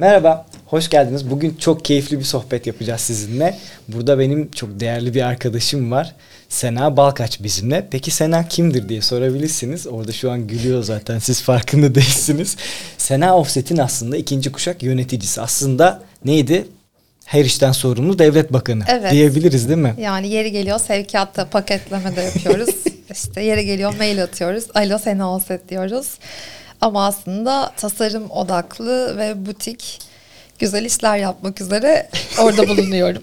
Merhaba, hoş geldiniz. Bugün çok keyifli bir sohbet yapacağız sizinle. Burada benim çok değerli bir arkadaşım var. Sena Balkaç bizimle. Peki Sena kimdir diye sorabilirsiniz. Orada şu an gülüyor zaten, siz farkında değilsiniz. Sena Ofset'in aslında ikinci kuşak yöneticisi. Aslında neydi? Her işten sorumlu devlet bakanı diyebiliriz değil mi? Yani yeri geliyor sevkiyatta paketleme de yapıyoruz. İşte yeri geliyor mail atıyoruz. Alo Sena Ofset diyoruz. Ama aslında tasarım odaklı ve butik güzel işler yapmak üzere orada bulunuyorum.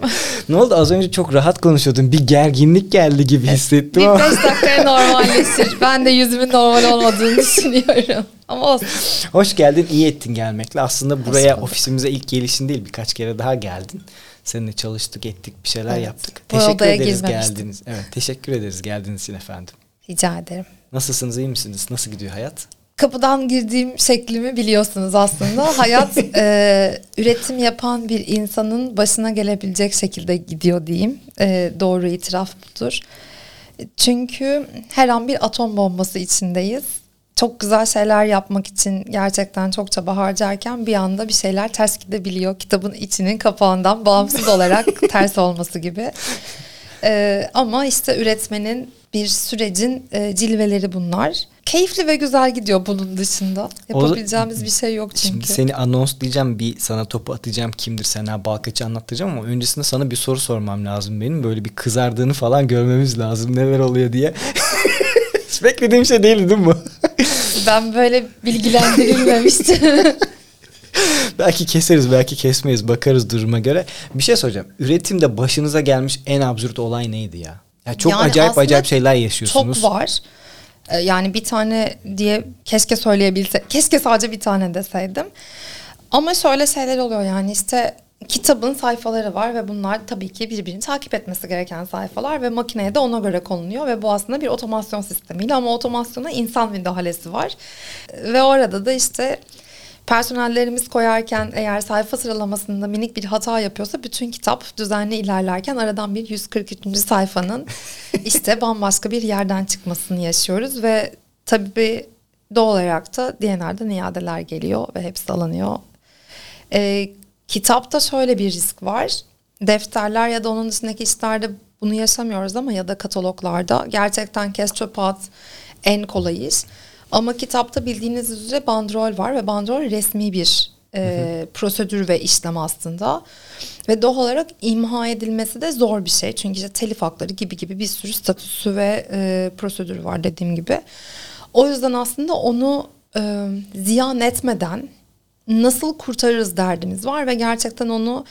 Ne oldu? Az önce çok rahat konuşuyordun. Bir gerginlik geldi gibi hissettim. Bir 5 dakikaya normalleşir. Ben de yüzümün normal olmadığını düşünüyorum. Ama olsun. Hoş geldin. İyi ettin gelmekle. Aslında buraya ofisimize ilk gelişin değil. Birkaç kere daha geldin. Seninle çalıştık, ettik, bir şeyler yaptık. Teşekkür ederiz geldiniz. Evet, teşekkür ederiz geldiğiniz için efendim. Rica ederim. Nasılsınız? İyi misiniz? Nasıl gidiyor hayat? Kapıdan girdiğim şeklimi biliyorsunuz aslında. Hayat üretim yapan bir insanın başına gelebilecek şekilde gidiyor diyeyim. Doğru itiraf budur. Çünkü her an bir atom bombası içindeyiz. Çok güzel şeyler yapmak için gerçekten çok çaba harcarken bir anda bir şeyler ters gidebiliyor. Kitabın içinin kapağından bağımsız olarak ters olması gibi. Ama işte üretmenin, bir sürecin cilveleri bunlar. Keyifli ve güzel gidiyor bunun dışında. Yapabileceğimiz bir şey yok çünkü. Şimdi seni anonslayacağım, bir sana topu atacağım. Kimdir Sena Balkaç'ı anlatacağım ama öncesinde sana bir soru sormam lazım benim. Böyle bir kızardığını falan görmemiz lazım. Neler oluyor diye. Hiç beklediğim şey değildi değil mi? Ben böyle bilgilendirilmemiştim. Belki keseriz, belki kesmeyiz. Bakarız duruma göre. Bir şey soracağım. Üretimde başınıza gelmiş en absürt olay neydi ya? Yani çok acayip şeyler yaşıyorsunuz. Çok var. Yani bir tane diye keşke söyleyebilse, keşke sadece bir tane deseydim. Ama şöyle şeyler oluyor yani işte kitabın sayfaları var ve bunlar tabii ki birbirini takip etmesi gereken sayfalar ve makineye de ona göre konuluyor ve bu aslında bir otomasyon sistemiyle ama otomasyona insan müdahalesi var. Ve orada da işte personellerimiz koyarken eğer sayfa sıralamasında minik bir hata yapıyorsa bütün kitap düzenli ilerlerken aradan bir 143. sayfanın işte bambaşka bir yerden çıkmasını yaşıyoruz ve tabii doğal olarak da DNR'den iadeler geliyor ve hepsi alınıyor. Kitapta şöyle bir risk var. Defterler ya da onun dışındaki işlerde bunu yaşamıyoruz ama ya da kataloglarda gerçekten kes çöp at en kolay iş. Ama kitapta bildiğiniz üzere bandrol var ve bandrol resmi bir prosedür ve işlem aslında. Ve doğal olarak imha edilmesi de zor bir şey. Çünkü işte telif hakları gibi bir sürü statüsü ve prosedür var dediğim gibi. O yüzden aslında onu ziyan etmeden nasıl kurtarırız derdimiz var. Ve gerçekten onu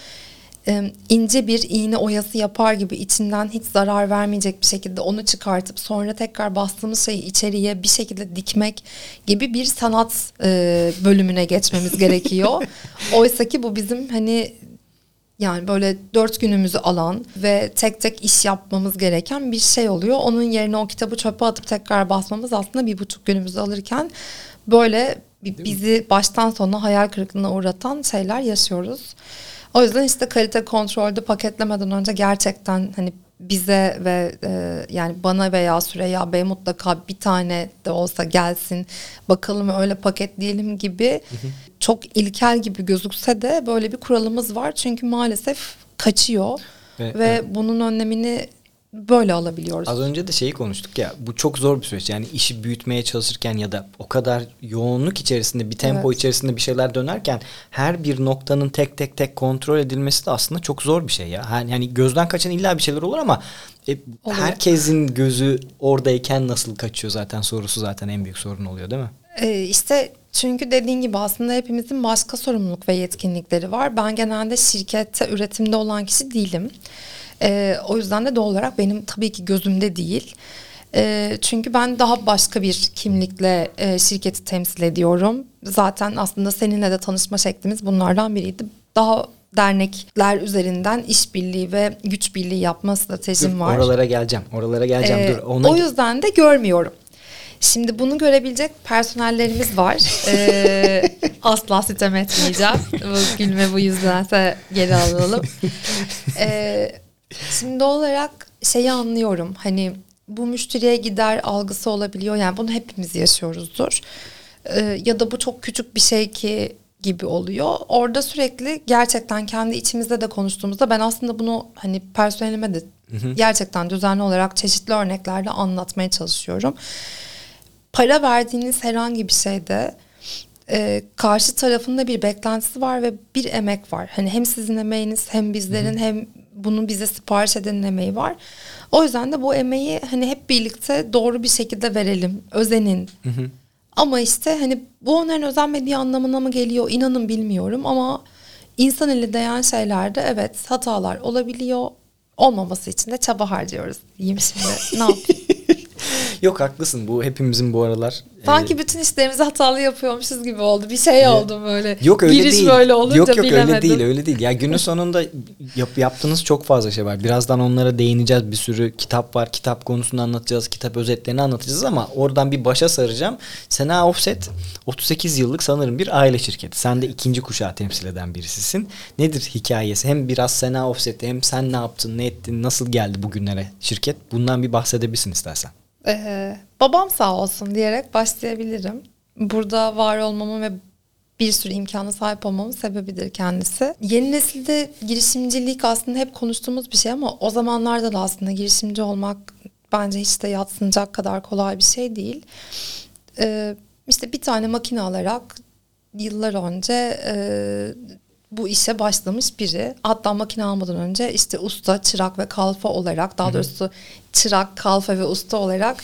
ince bir iğne oyası yapar gibi içinden hiç zarar vermeyecek bir şekilde onu çıkartıp sonra tekrar bastığımız şeyi içeriye bir şekilde dikmek gibi bir sanat bölümüne geçmemiz gerekiyor. Oysa ki bu bizim hani yani böyle 4 günümüzü alan ve tek tek iş yapmamız gereken bir şey oluyor. Onun yerine o kitabı çöpe atıp tekrar basmamız aslında 1,5 günümüzü alırken böyle bizi baştan sona hayal kırıklığına uğratan şeyler yaşıyoruz. O yüzden işte kalite kontrolde paketlemeden önce gerçekten hani bize ve yani bana veya Süreyya Bey mutlaka bir tane de olsa gelsin bakalım öyle paketleyelim gibi çok ilkel gibi gözükse de böyle bir kuralımız var. Çünkü maalesef kaçıyor ve bunun önlemini böyle alabiliyoruz. Az önce de şeyi konuştuk ya, bu çok zor bir süreç. Yani işi büyütmeye çalışırken ya da o kadar yoğunluk içerisinde bir tempo içerisinde bir şeyler dönerken her bir noktanın tek kontrol edilmesi de aslında çok zor bir şey ya. Yani gözden kaçan illa bir şeyler olur ama herkesin gözü oradayken nasıl kaçıyor zaten sorusu zaten en büyük sorun oluyor değil mi? İşte çünkü dediğin gibi aslında hepimizin başka sorumluluk ve yetkinlikleri var. Ben genelde şirkette üretimde olan kişi değilim. O yüzden de doğal olarak benim tabii ki gözümde değil. Çünkü ben daha başka bir kimlikle şirketi temsil ediyorum. Zaten aslında seninle de tanışma şeklimiz bunlardan biriydi. Daha dernekler üzerinden işbirliği ve güç birliği yapma stratejim var. Oralara geleceğim. O yüzden de görmüyorum. Şimdi bunu görebilecek personellerimiz var. Asla sitem etmeyeceğim. Bu gülme bu yüzdense geri alalım. Şimdi doğal olarak şeyi anlıyorum. Hani bu müşteriye gider algısı olabiliyor. Yani bunu hepimiz yaşıyoruzdur. Ya da bu çok küçük bir şey ki gibi oluyor. Orada sürekli gerçekten kendi içimizde de konuştuğumuzda ben aslında bunu hani personelime de gerçekten düzenli olarak çeşitli örneklerle anlatmaya çalışıyorum. Para verdiğiniz herhangi bir şeyde karşı tarafında bir beklentisi var ve bir emek var. Hani hem sizin emeğiniz hem bizlerin hem bunu bize sipariş edenin emeği var. O yüzden de bu emeği hani hep birlikte doğru bir şekilde verelim. Özenin. Ama işte hani bu onların özenmediği anlamına mı geliyor? İnanın bilmiyorum ama insan eli değen şeylerde evet hatalar olabiliyor. Olmaması için de çaba harcıyoruz diyeyim şimdi. Ne yapayım? Yok haklısın, bu hepimizin bu aralar. Sanki bütün işlerimizi hatalı yapıyormuşuz gibi oldu. Bir şey oldum böyle. Yok öyle giriş değil. Böyle olunca yok bilemedim. Öyle değil, öyle değil. Ya günün sonunda yaptığınız çok fazla şey var. Birazdan onlara değineceğiz. Bir sürü kitap var. Kitap konusunu anlatacağız. Kitap özetlerini anlatacağız ama oradan bir başa saracağım. Sena Ofset 38 yıllık sanırım bir aile şirketi. Sen de ikinci kuşağı temsil eden birisisin. Nedir hikayesi? Hem biraz Sena Ofset'i hem sen ne yaptın, ne ettin, nasıl geldi bugünlere şirket? Bundan bir bahsedebilirsin istersen. Babam sağ olsun diyerek başlayabilirim. Burada var olmamın ve bir sürü imkana sahip olmamın sebebidir kendisi. Yeni nesilde girişimcilik aslında hep konuştuğumuz bir şey ama o zamanlarda da aslında girişimci olmak bence hiç de yadsınacak kadar kolay bir şey değil. İşte bir tane makine alarak yıllar önce bu işe başlamış biri. Hatta makine almadan önce işte usta, çırak ve kalfa olarak, daha doğrusu çırak, kalfa ve usta olarak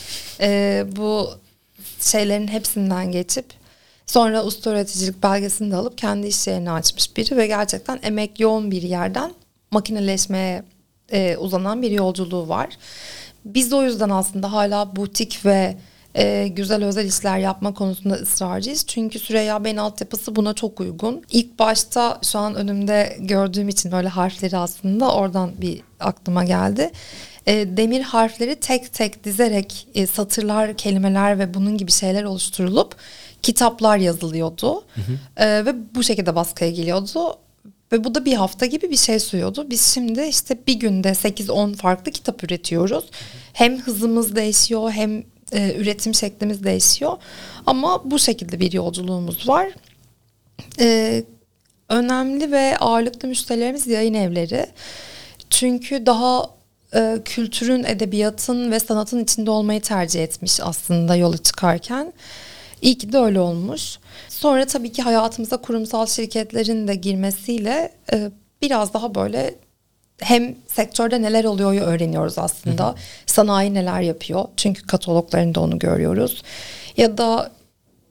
bu şeylerin hepsinden geçip sonra usta öğreticilik belgesini de alıp kendi iş yerini açmış biri ve gerçekten emek yoğun bir yerden makineleşmeye uzanan bir yolculuğu var. Biz o yüzden aslında hala butik ve güzel özel işler yapma konusunda ısrarcıyız. Çünkü Süreyya Bey'in altyapısı buna çok uygun. İlk başta şu an önümde gördüğüm için böyle harfleri aslında oradan bir aklıma geldi. Demir harfleri tek tek dizerek satırlar, kelimeler ve bunun gibi şeyler oluşturulup kitaplar yazılıyordu. Ve bu şekilde baskıya geliyordu. Ve bu da bir hafta gibi bir şey sürüyordu. Biz şimdi işte bir günde 8-10 farklı kitap üretiyoruz. Hem hızımız değişiyor hem üretim şeklimiz değişiyor. Ama bu şekilde bir yolculuğumuz var. Önemli ve ağırlıklı müşterilerimiz yayın evleri. Çünkü daha kültürün, edebiyatın ve sanatın içinde olmayı tercih etmiş aslında yola çıkarken. İyi ki de öyle olmuş. Sonra tabii ki hayatımıza kurumsal şirketlerin de girmesiyle biraz daha böyle hem sektörde neler oluyor öğreniyoruz aslında. Sanayi neler yapıyor? Çünkü kataloglarında onu görüyoruz. Ya da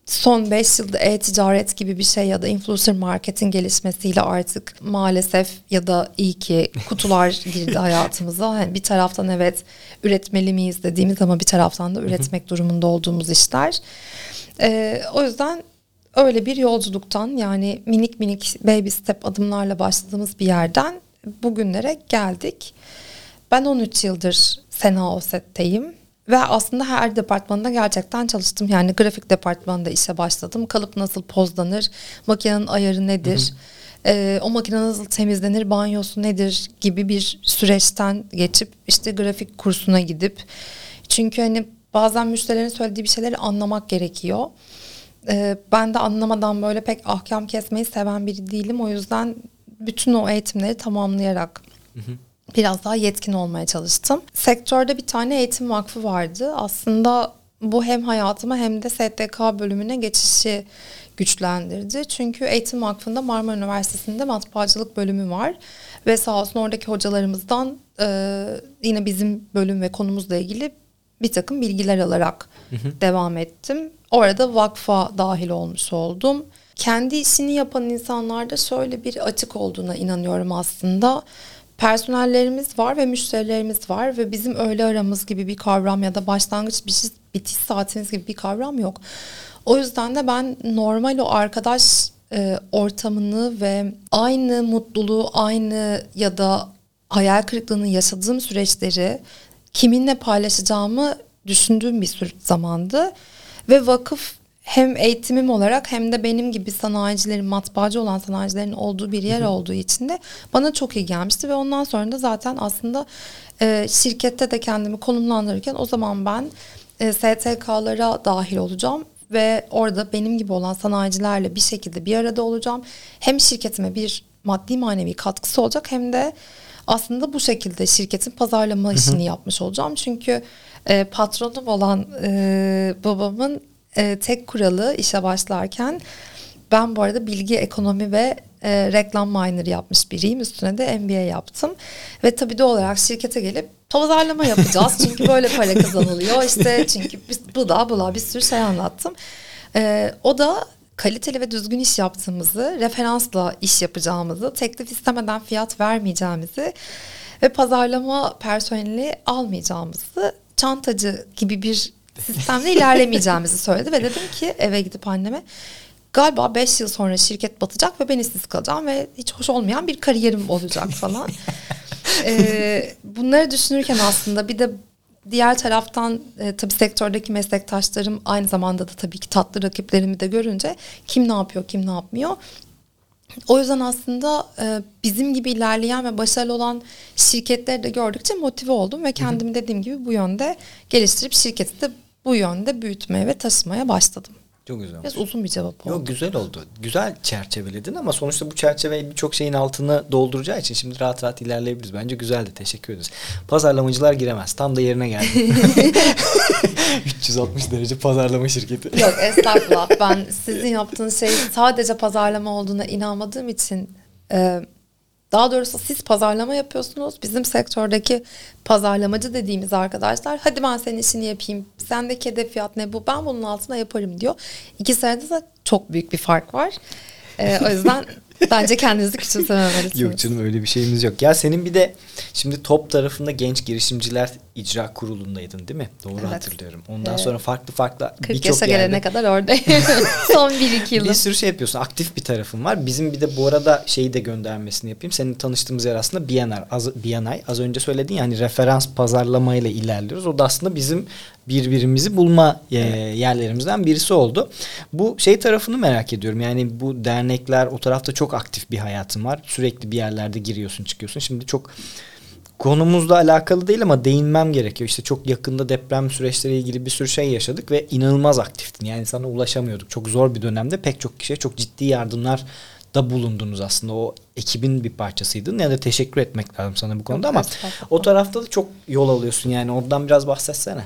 son 5 yılda e-ticaret gibi bir şey ya da influencer marketin gelişmesiyle artık maalesef ya da iyi ki kutular girdi hayatımıza. Yani bir taraftan evet üretmeli miyiz dediğimiz ama bir taraftan da üretmek durumunda olduğumuz işler. O yüzden öyle bir yolculuktan, yani minik minik baby step adımlarla başladığımız bir yerden bugünlere geldik. Ben 13 yıldır Sena Ofset'teyim ve aslında her departmanda gerçekten çalıştım. Yani grafik departmanında işe başladım. Kalıp nasıl pozlanır, makinenin ayarı nedir, o makine nasıl temizlenir, banyosu nedir gibi bir süreçten geçip işte grafik kursuna gidip. Çünkü hani bazen müşterilerin söylediği bir şeyleri anlamak gerekiyor. Ben de anlamadan böyle pek ahkam kesmeyi seven biri değilim. O yüzden bütün o eğitimleri tamamlayarak biraz daha yetkin olmaya çalıştım. Sektörde bir tane eğitim vakfı vardı. Aslında bu hem hayatıma hem de STK bölümüne geçişi güçlendirdi. Çünkü eğitim vakfında Marmara Üniversitesi'nde matbaacılık bölümü var. Ve sağ olsun oradaki hocalarımızdan yine bizim bölüm ve konumuzla ilgili bir takım bilgiler alarak devam ettim. Orada vakfa dahil olmuş oldum. Kendi işini yapan insanlarda şöyle bir açık olduğuna inanıyorum aslında. Personellerimiz var ve müşterilerimiz var ve bizim öğle aramız gibi bir kavram ya da başlangıç bitiş saatimiz gibi bir kavram yok. O yüzden de ben normal o arkadaş ortamını ve aynı mutluluğu, aynı ya da hayal kırıklığını yaşadığım süreçleri kiminle paylaşacağımı düşündüğüm bir sürü zamandı. Ve vakıf hem eğitimim olarak hem de benim gibi sanayicilerin, matbaacı olan sanayicilerin olduğu bir yer olduğu için de bana çok iyi gelmişti. Ve ondan sonra da zaten aslında şirkette de kendimi konumlandırırken o zaman ben STK'lara dahil olacağım ve orada benim gibi olan sanayicilerle bir şekilde bir arada olacağım. Hem şirketime bir maddi manevi katkısı olacak hem de aslında bu şekilde şirketin pazarlama işini yapmış olacağım. Çünkü patronum olan babamın tek kuralı işe başlarken, ben bu arada bilgi, ekonomi ve reklam minor yapmış biriyim. Üstüne de MBA yaptım. Ve tabii doğal olarak şirkete gelip pazarlama yapacağız. Çünkü böyle para kazanılıyor. İşte çünkü bu da bir sürü şey anlattım. O da kaliteli ve düzgün iş yaptığımızı, referansla iş yapacağımızı, teklif istemeden fiyat vermeyeceğimizi ve pazarlama personeli almayacağımızı, çantacı gibi bir sistemle ilerlemeyeceğimizi söyledi. Ve dedim ki eve gidip anneme, galiba 5 yıl sonra şirket batacak ve ben işsiz kalacağım ve hiç hoş olmayan bir kariyerim olacak falan. Bunları düşünürken aslında bir de diğer taraftan tabii sektördeki meslektaşlarım, aynı zamanda da tabii ki tatlı rakiplerimi de görünce kim ne yapıyor, kim ne yapmıyor. O yüzden aslında bizim gibi ilerleyen ve başarılı olan şirketleri de gördükçe motive oldum ve kendimi dediğim gibi bu yönde geliştirip şirketi de bu yönde büyütmeye ve taşımaya başladım. Çok güzel oldu. Biraz uzun bir cevap oldu. Yok, güzel oldu. Güzel çerçeveledin ama sonuçta bu çerçeveyi birçok şeyin altını dolduracağı için şimdi rahat rahat ilerleyebiliriz. Bence güzeldi. Teşekkür ederiz. Pazarlamacılar giremez. Tam da yerine geldi. 360 derece pazarlama şirketi. Yok, estağfurullah. Ben sizin yaptığınız şey sadece pazarlama olduğuna inanmadığım için, daha doğrusu siz pazarlama yapıyorsunuz. Bizim sektördeki pazarlamacı dediğimiz arkadaşlar, hadi ben senin işini yapayım, sendeki hedef fiyat ne bu, ben bunun altına yaparım diyor. İkisi arasında çok büyük bir fark var. O yüzden bence kendinizi küçümsememelisiniz. Yok canım, öyle bir şeyimiz yok. Ya senin bir de şimdi TOP tarafında Genç Girişimciler İcra Kurulu'ndaydın değil mi? Doğru, evet. Hatırlıyorum. Ondan sonra farklı 40 yaşa gelene kadar oradayım. Son 1-2 yıl. Bir sürü şey yapıyorsun. Aktif bir tarafın var. Bizim bir de bu arada şeyi de göndermesini yapayım. Senin tanıştığımız yer aslında Biyanay. Az önce söyledin ya hani referans pazarlamayla ilerliyoruz. O da aslında bizim birbirimizi bulma yerlerimizden birisi oldu. Bu şey tarafını merak ediyorum. Yani bu dernekler, o tarafta çok aktif bir hayatın var. Sürekli bir yerlerde giriyorsun, çıkıyorsun. Şimdi çok konumuzla alakalı değil ama değinmem gerekiyor. İşte çok yakında deprem süreçleriyle ilgili bir sürü şey yaşadık ve inanılmaz aktiftin. Yani sana ulaşamıyorduk. Çok zor bir dönemde pek çok kişiye çok ciddi yardımlar da bulundunuz aslında. O ekibin bir parçasıydın. Yani teşekkür etmek lazım sana bu konuda, ama o tarafta da çok yol alıyorsun. Yani oradan biraz bahsetsene.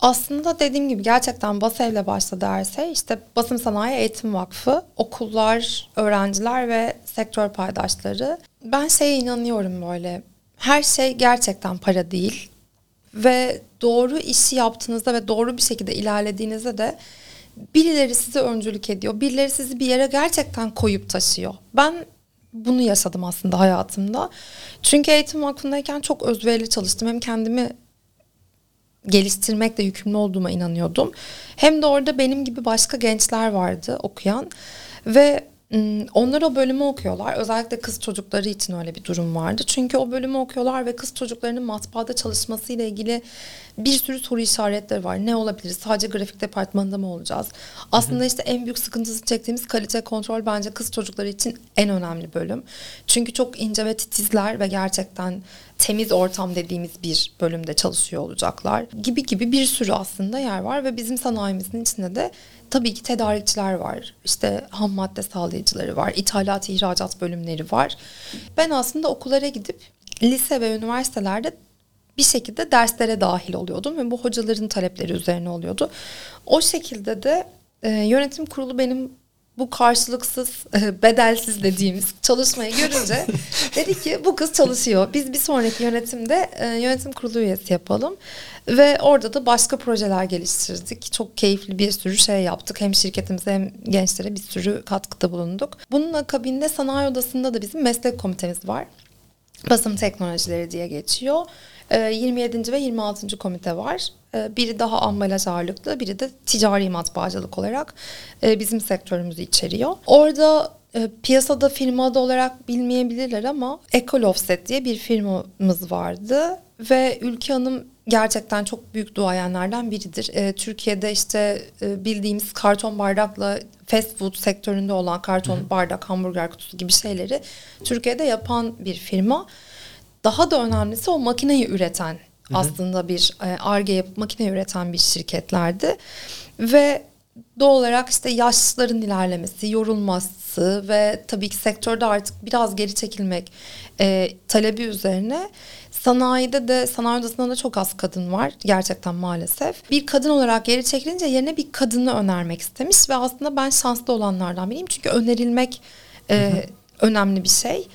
Aslında dediğim gibi gerçekten BASEV'le başladı her şey. İşte Basım Sanayi Eğitim Vakfı, okullar, öğrenciler ve sektör paydaşları. Ben şeye inanıyorum böyle. Her şey gerçekten para değil ve doğru işi yaptığınızda ve doğru bir şekilde ilerlediğinizde de birileri size öncülük ediyor. Birileri sizi bir yere gerçekten koyup taşıyor. Ben bunu yaşadım aslında hayatımda. Çünkü eğitim vakfındayken çok özverili çalıştım. Hem kendimi geliştirmekle yükümlü olduğuma inanıyordum. Hem de orada benim gibi başka gençler vardı okuyan ve onlar o bölümü okuyorlar. Özellikle kız çocukları için öyle bir durum vardı. Çünkü o bölümü okuyorlar ve kız çocuklarının matbaada çalışmasıyla ilgili bir sürü soru işaretleri var. Ne olabilir? Sadece grafik departmanında mı olacağız? Aslında işte en büyük sıkıntısını çektiğimiz kalite kontrol bence kız çocukları için en önemli bölüm. Çünkü çok ince ve titizler ve gerçekten temiz ortam dediğimiz bir bölümde çalışıyor olacaklar. Gibi bir sürü aslında yer var ve bizim sanayimizin içinde de tabii ki tedarikçiler var, işte ham madde sağlayıcıları var, ithalat, ihracat bölümleri var. Ben aslında okullara gidip lise ve üniversitelerde bir şekilde derslere dahil oluyordum ve bu hocaların talepleri üzerine oluyordu. O şekilde de yönetim kurulu benim bu karşılıksız, bedelsiz dediğimiz çalışmayı görünce dedi ki bu kız çalışıyor. Biz bir sonraki yönetimde yönetim kurulu üyesi yapalım. Ve orada da başka projeler geliştirdik. Çok keyifli bir sürü şey yaptık. Hem şirketimize hem gençlere bir sürü katkıda bulunduk. Bunun akabinde Sanayi Odası'nda da bizim meslek komitemiz var. Basım teknolojileri diye geçiyor. 27. ve 26. komite var. Biri daha ambalaj ağırlıklı, biri de ticari matbaacılık olarak bizim sektörümüzü içeriyor. Orada piyasada firma adı olarak bilmeyebilirler ama Ecol Ofset diye bir firmamız vardı ve Ülkü Hanım gerçekten çok büyük duayenlerden biridir. Türkiye'de işte bildiğimiz karton bardakla fast food sektöründe olan karton bardak, hamburger kutusu gibi şeyleri Türkiye'de yapan bir firma. Daha da önemlisi o makineyi üreten aslında bir ARGE makine üreten bir şirketlerdi. Ve doğal olarak işte yaşlıların ilerlemesi, yorulması ve tabii ki sektörde artık biraz geri çekilmek talebi üzerine sanayide de, sanayi odasında da çok az kadın var gerçekten maalesef. Bir kadın olarak geri çekilince yerine bir kadını önermek istemiş ve aslında ben şanslı olanlardan biriyim çünkü önerilmek önemli bir şey.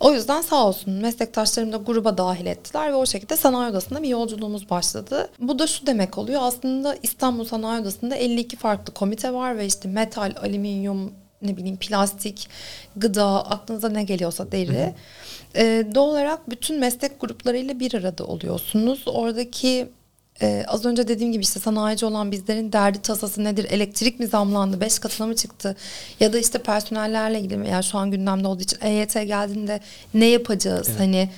O yüzden sağ olsun meslektaşlarım da gruba dahil ettiler ve o şekilde sanayi odasında bir yolculuğumuz başladı. Bu da şu demek oluyor, aslında İstanbul Sanayi Odası'nda 52 farklı komite var ve işte metal, alüminyum, ne bileyim plastik, gıda, aklınıza ne geliyorsa deri. Doğal olarak bütün meslek gruplarıyla bir arada oluyorsunuz. Oradaki az önce dediğim gibi işte sanayici olan bizlerin derdi tasası nedir? Elektrik mi zamlandı? 5 katına mı çıktı? Ya da işte personellerle ilgili, yani şu an gündemde olduğu için EYT geldiğinde ne yapacağız? Evet. Hani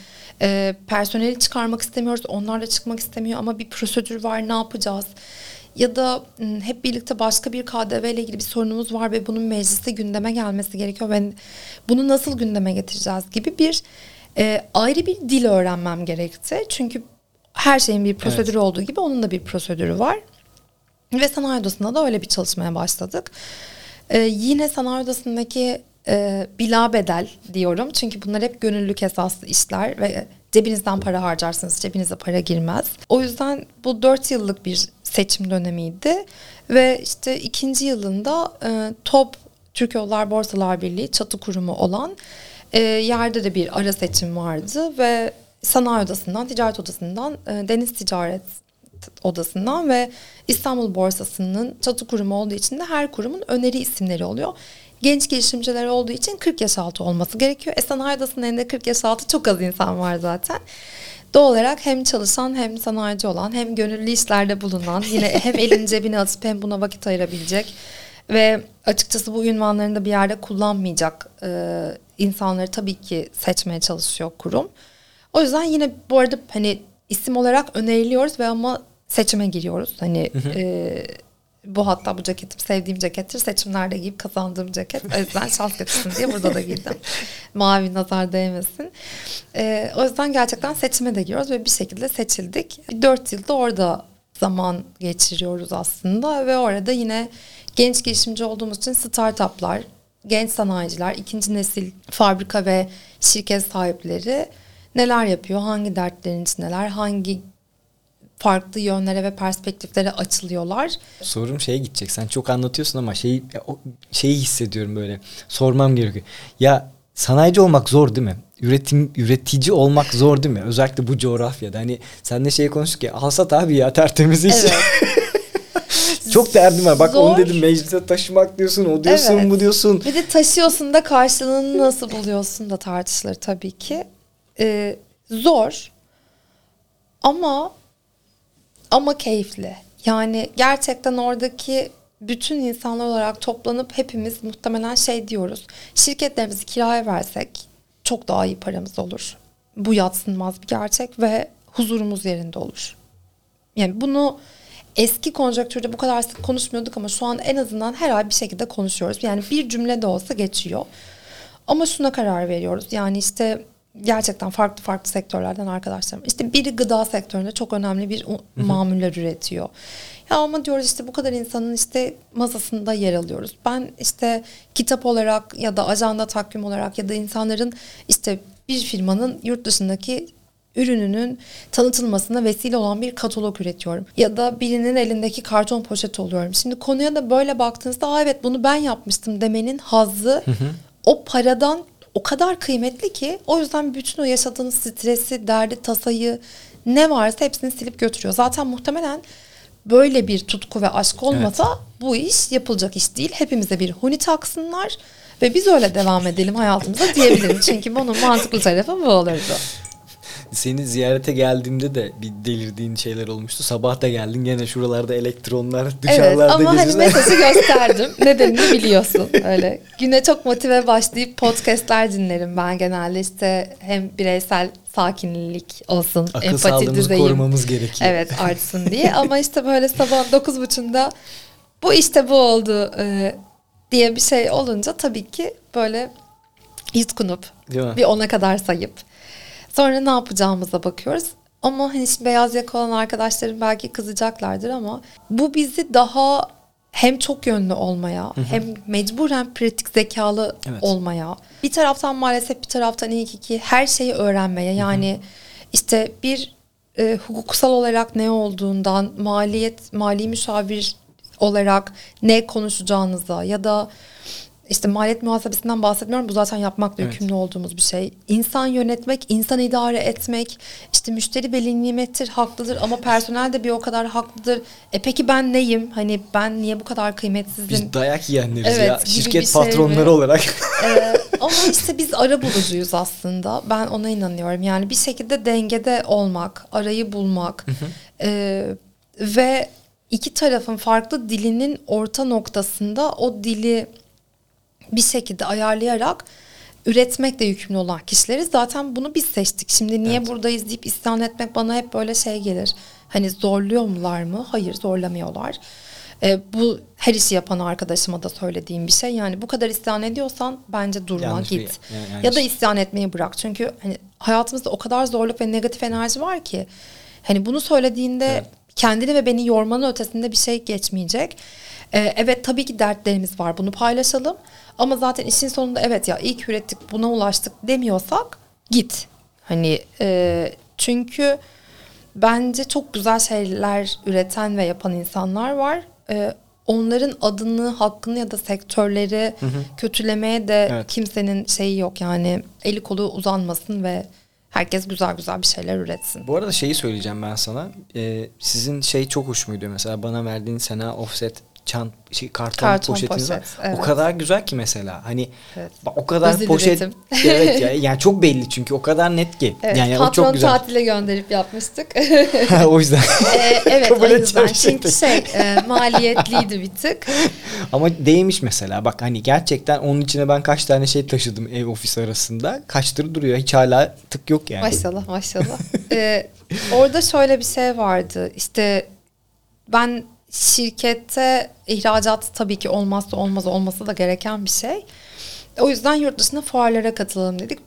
personeli çıkarmak istemiyoruz. Onlar da çıkmak istemiyor ama bir prosedür var, ne yapacağız? Ya da hep birlikte başka bir KDV ile ilgili bir sorunumuz var ve bunun mecliste gündeme gelmesi gerekiyor. Ben bunu nasıl gündeme getireceğiz gibi bir ayrı bir dil öğrenmem gerekti. Çünkü her şeyin bir prosedürü olduğu gibi onun da bir prosedürü var. Ve sanayi odasında da öyle bir çalışmaya başladık. Yine sanayi odasındaki bila bedel diyorum. Çünkü bunlar hep gönüllülük esaslı işler ve cebinizden para harcarsınız, cebinize para girmez. O yüzden bu 4 yıllık bir seçim dönemiydi. Ve işte 2. yılında TOB, Türk Odalar Borsalar Birliği çatı kurumu olan yerde de bir ara seçim vardı ve Sanayi Odası'ndan, Ticaret Odası'ndan, Deniz Ticaret Odası'ndan ve İstanbul Borsası'nın çatı kurumu olduğu için de her kurumun öneri isimleri oluyor. Genç girişimciler olduğu için 40 yaş altı olması gerekiyor. Sanayi Odası'nın elinde 40 yaş altı çok az insan var zaten. Doğal olarak hem çalışan hem sanayici olan hem gönüllü işlerde bulunan, yine hem elini cebine atıp hem buna vakit ayırabilecek ve açıkçası bu ünvanlarını da bir yerde kullanmayacak insanları tabii ki seçmeye çalışıyor kurum. O yüzden yine bu arada hani isim olarak öneriliyoruz ve ama seçime giriyoruz. Hani bu, hatta bu ceketim sevdiğim cekettir. Seçimlerde giyip kazandığım ceket. O yüzden şans getirsin diye burada da giydim. Mavi nazar değmesin. O yüzden gerçekten seçime de giriyoruz ve bir şekilde seçildik. 4 yılda orada zaman geçiriyoruz aslında ve orada yine genç girişimci olduğumuz için startuplar, genç sanayiciler, ikinci nesil fabrika ve şirket sahipleri neler yapıyor, hangi dertlerin içindeler, hangi farklı yönlere ve perspektiflere açılıyorlar. Sorum şeye gidecek. Sen çok anlatıyorsun ama şeyi hissediyorum, böyle sormam gerekiyor. Ya sanayici olmak zor değil mi? Üretici olmak zor değil mi? Özellikle bu coğrafyada. Hani sen de konuştuk ya, alsat abi ya tertemiz iş. Evet. Çok derdim var. Bak zor. Onu dedim, meclise taşımak diyorsun, o diyorsun, bu diyorsun. Bir de taşıyorsun da karşılığını nasıl buluyorsun da tartışılır tabii ki. Zor ama keyifli. Yani gerçekten oradaki bütün insanlar olarak toplanıp hepimiz muhtemelen diyoruz. Şirketlerimizi kiraya versek çok daha iyi paramız olur. Bu yadsınmaz bir gerçek ve huzurumuz yerinde olur. Yani bunu eski konjonktürde bu kadar sık konuşmuyorduk ama şu an en azından her ay bir şekilde konuşuyoruz. Yani bir cümle de olsa geçiyor. Ama şuna karar veriyoruz. Yani işte gerçekten farklı farklı sektörlerden arkadaşlarım. İşte biri gıda sektöründe çok önemli bir mamuller üretiyor. Ya ama diyoruz işte bu kadar insanın masasında yer alıyoruz. Ben kitap olarak ya da ajanda takvim olarak ya da insanların bir firmanın yurt dışındaki ürününün tanıtılmasına vesile olan bir katalog üretiyorum. Ya da birinin elindeki karton poşeti oluyorum. Şimdi konuya da böyle baktığınızda evet bunu ben yapmıştım demenin hazzı o paradan o kadar kıymetli ki, o yüzden bütün o yaşadığınız stresi, derdi, tasayı, ne varsa hepsini silip götürüyor. Zaten muhtemelen böyle bir tutku ve aşk olmasa bu iş yapılacak iş değil. Hepimize bir huni taksınlar ve biz öyle devam edelim hayatımıza diyebilirim. Çünkü bunun mantıklı tarafı bu olurdu. Seni ziyarete geldiğimde de bir delirdiğin şeyler olmuştu. Sabah da geldin, gene şuralarda elektronlar dışarılarda geziyorlar. Evet ama mesajı gösterdim. Nedenini biliyorsun öyle. Güne çok motive başlayıp podcastler dinlerim ben genelde. Hem bireysel sakinlik olsun, empati düzeyim. Akıl sağlığımızı korumamız gerekiyor. Evet, artsın diye ama böyle sabah 9.30'da bu bu oldu diye bir şey olunca tabii ki böyle yutkunup bir 10'a kadar sayıp sonra ne yapacağımıza bakıyoruz. Ama hani şimdi beyaz yaka olan arkadaşlarım belki kızacaklardır ama bu bizi daha hem çok yönlü olmaya, hı hı, hem mecburen pratik zekalı, evet, olmaya, bir taraftan maalesef bir taraftan ilk ki her şeyi öğrenmeye, yani hı hı, işte bir hukuksal olarak ne olduğundan, mali müşavir olarak ne konuşacağınıza ya da işte maliyet muhasebesinden bahsetmiyorum. Bu zaten yapmakla, evet, yükümlü olduğumuz bir şey. İnsan yönetmek, insan idare etmek, işte müşteri belli nimettir, haklıdır ama personel de bir o kadar haklıdır. Peki ben neyim? Hani ben niye bu kadar kıymetsizim? Biz dayak yiyenleriz, evet, ya. Şirket şey patronları mi olarak. Ama işte biz arabulucuyuz aslında. Ben ona inanıyorum. Yani bir şekilde dengede olmak, arayı bulmak, hı hı, ve iki tarafın farklı dilinin orta noktasında o dili bir şekilde ayarlayarak üretmekle yükümlü olan kişileriz. Zaten bunu biz seçtik. Şimdi niye, evet, buradayız deyip isyan etmek bana hep böyle şey gelir. Hani zorluyor mular mı? Hayır, zorlamıyorlar. Bu her işi yapan arkadaşıma da söylediğim bir şey. Yani bu kadar isyan ediyorsan bence durma, yanlış, git. Yani ya da isyan etmeyi bırak. Çünkü hani hayatımızda o kadar zorluk ve negatif enerji var ki. Hani bunu söylediğinde, evet, kendini ve beni yormanın ötesinde bir şey geçmeyecek. Evet, tabii ki dertlerimiz var. Bunu paylaşalım. Ama zaten işin sonunda evet ya ilk ürettik buna ulaştık demiyorsak git. Hani çünkü bence çok güzel şeyler üreten ve yapan insanlar var. Onların adını, hakkını ya da sektörleri, hı hı, kötülemeye de, evet, kimsenin şeyi yok. Yani eli kolu uzanmasın ve herkes güzel güzel bir şeyler üretsin. Bu arada şeyi söyleyeceğim ben sana. Sizin şey çok hoşuma gidiyor mesela bana verdiğin Sena Ofset karton poşetiniz var. Evet. O kadar güzel ki mesela. Hani, evet, o kadar özel poşet. Evet ya. Yani çok belli çünkü o kadar net ki. Evet, yani patron çok güzel. Tatile gönderip yapmıştık. O yüzden. Evet, kabul o yüzden. Çünkü maliyetliydi bir tık. Ama değmiş mesela. Bak hani gerçekten onun içine ben kaç tane şey taşıdım ev ofis arasında. Kaçtır duruyor. Hiç hala tık yok yani. Maşallah maşallah. Orada şöyle bir şey vardı. İşte ben şirkette ihracat tabii ki olmazsa olmaz, olması da gereken bir şey. O yüzden yurt dışına fuarlara katılalım dedik.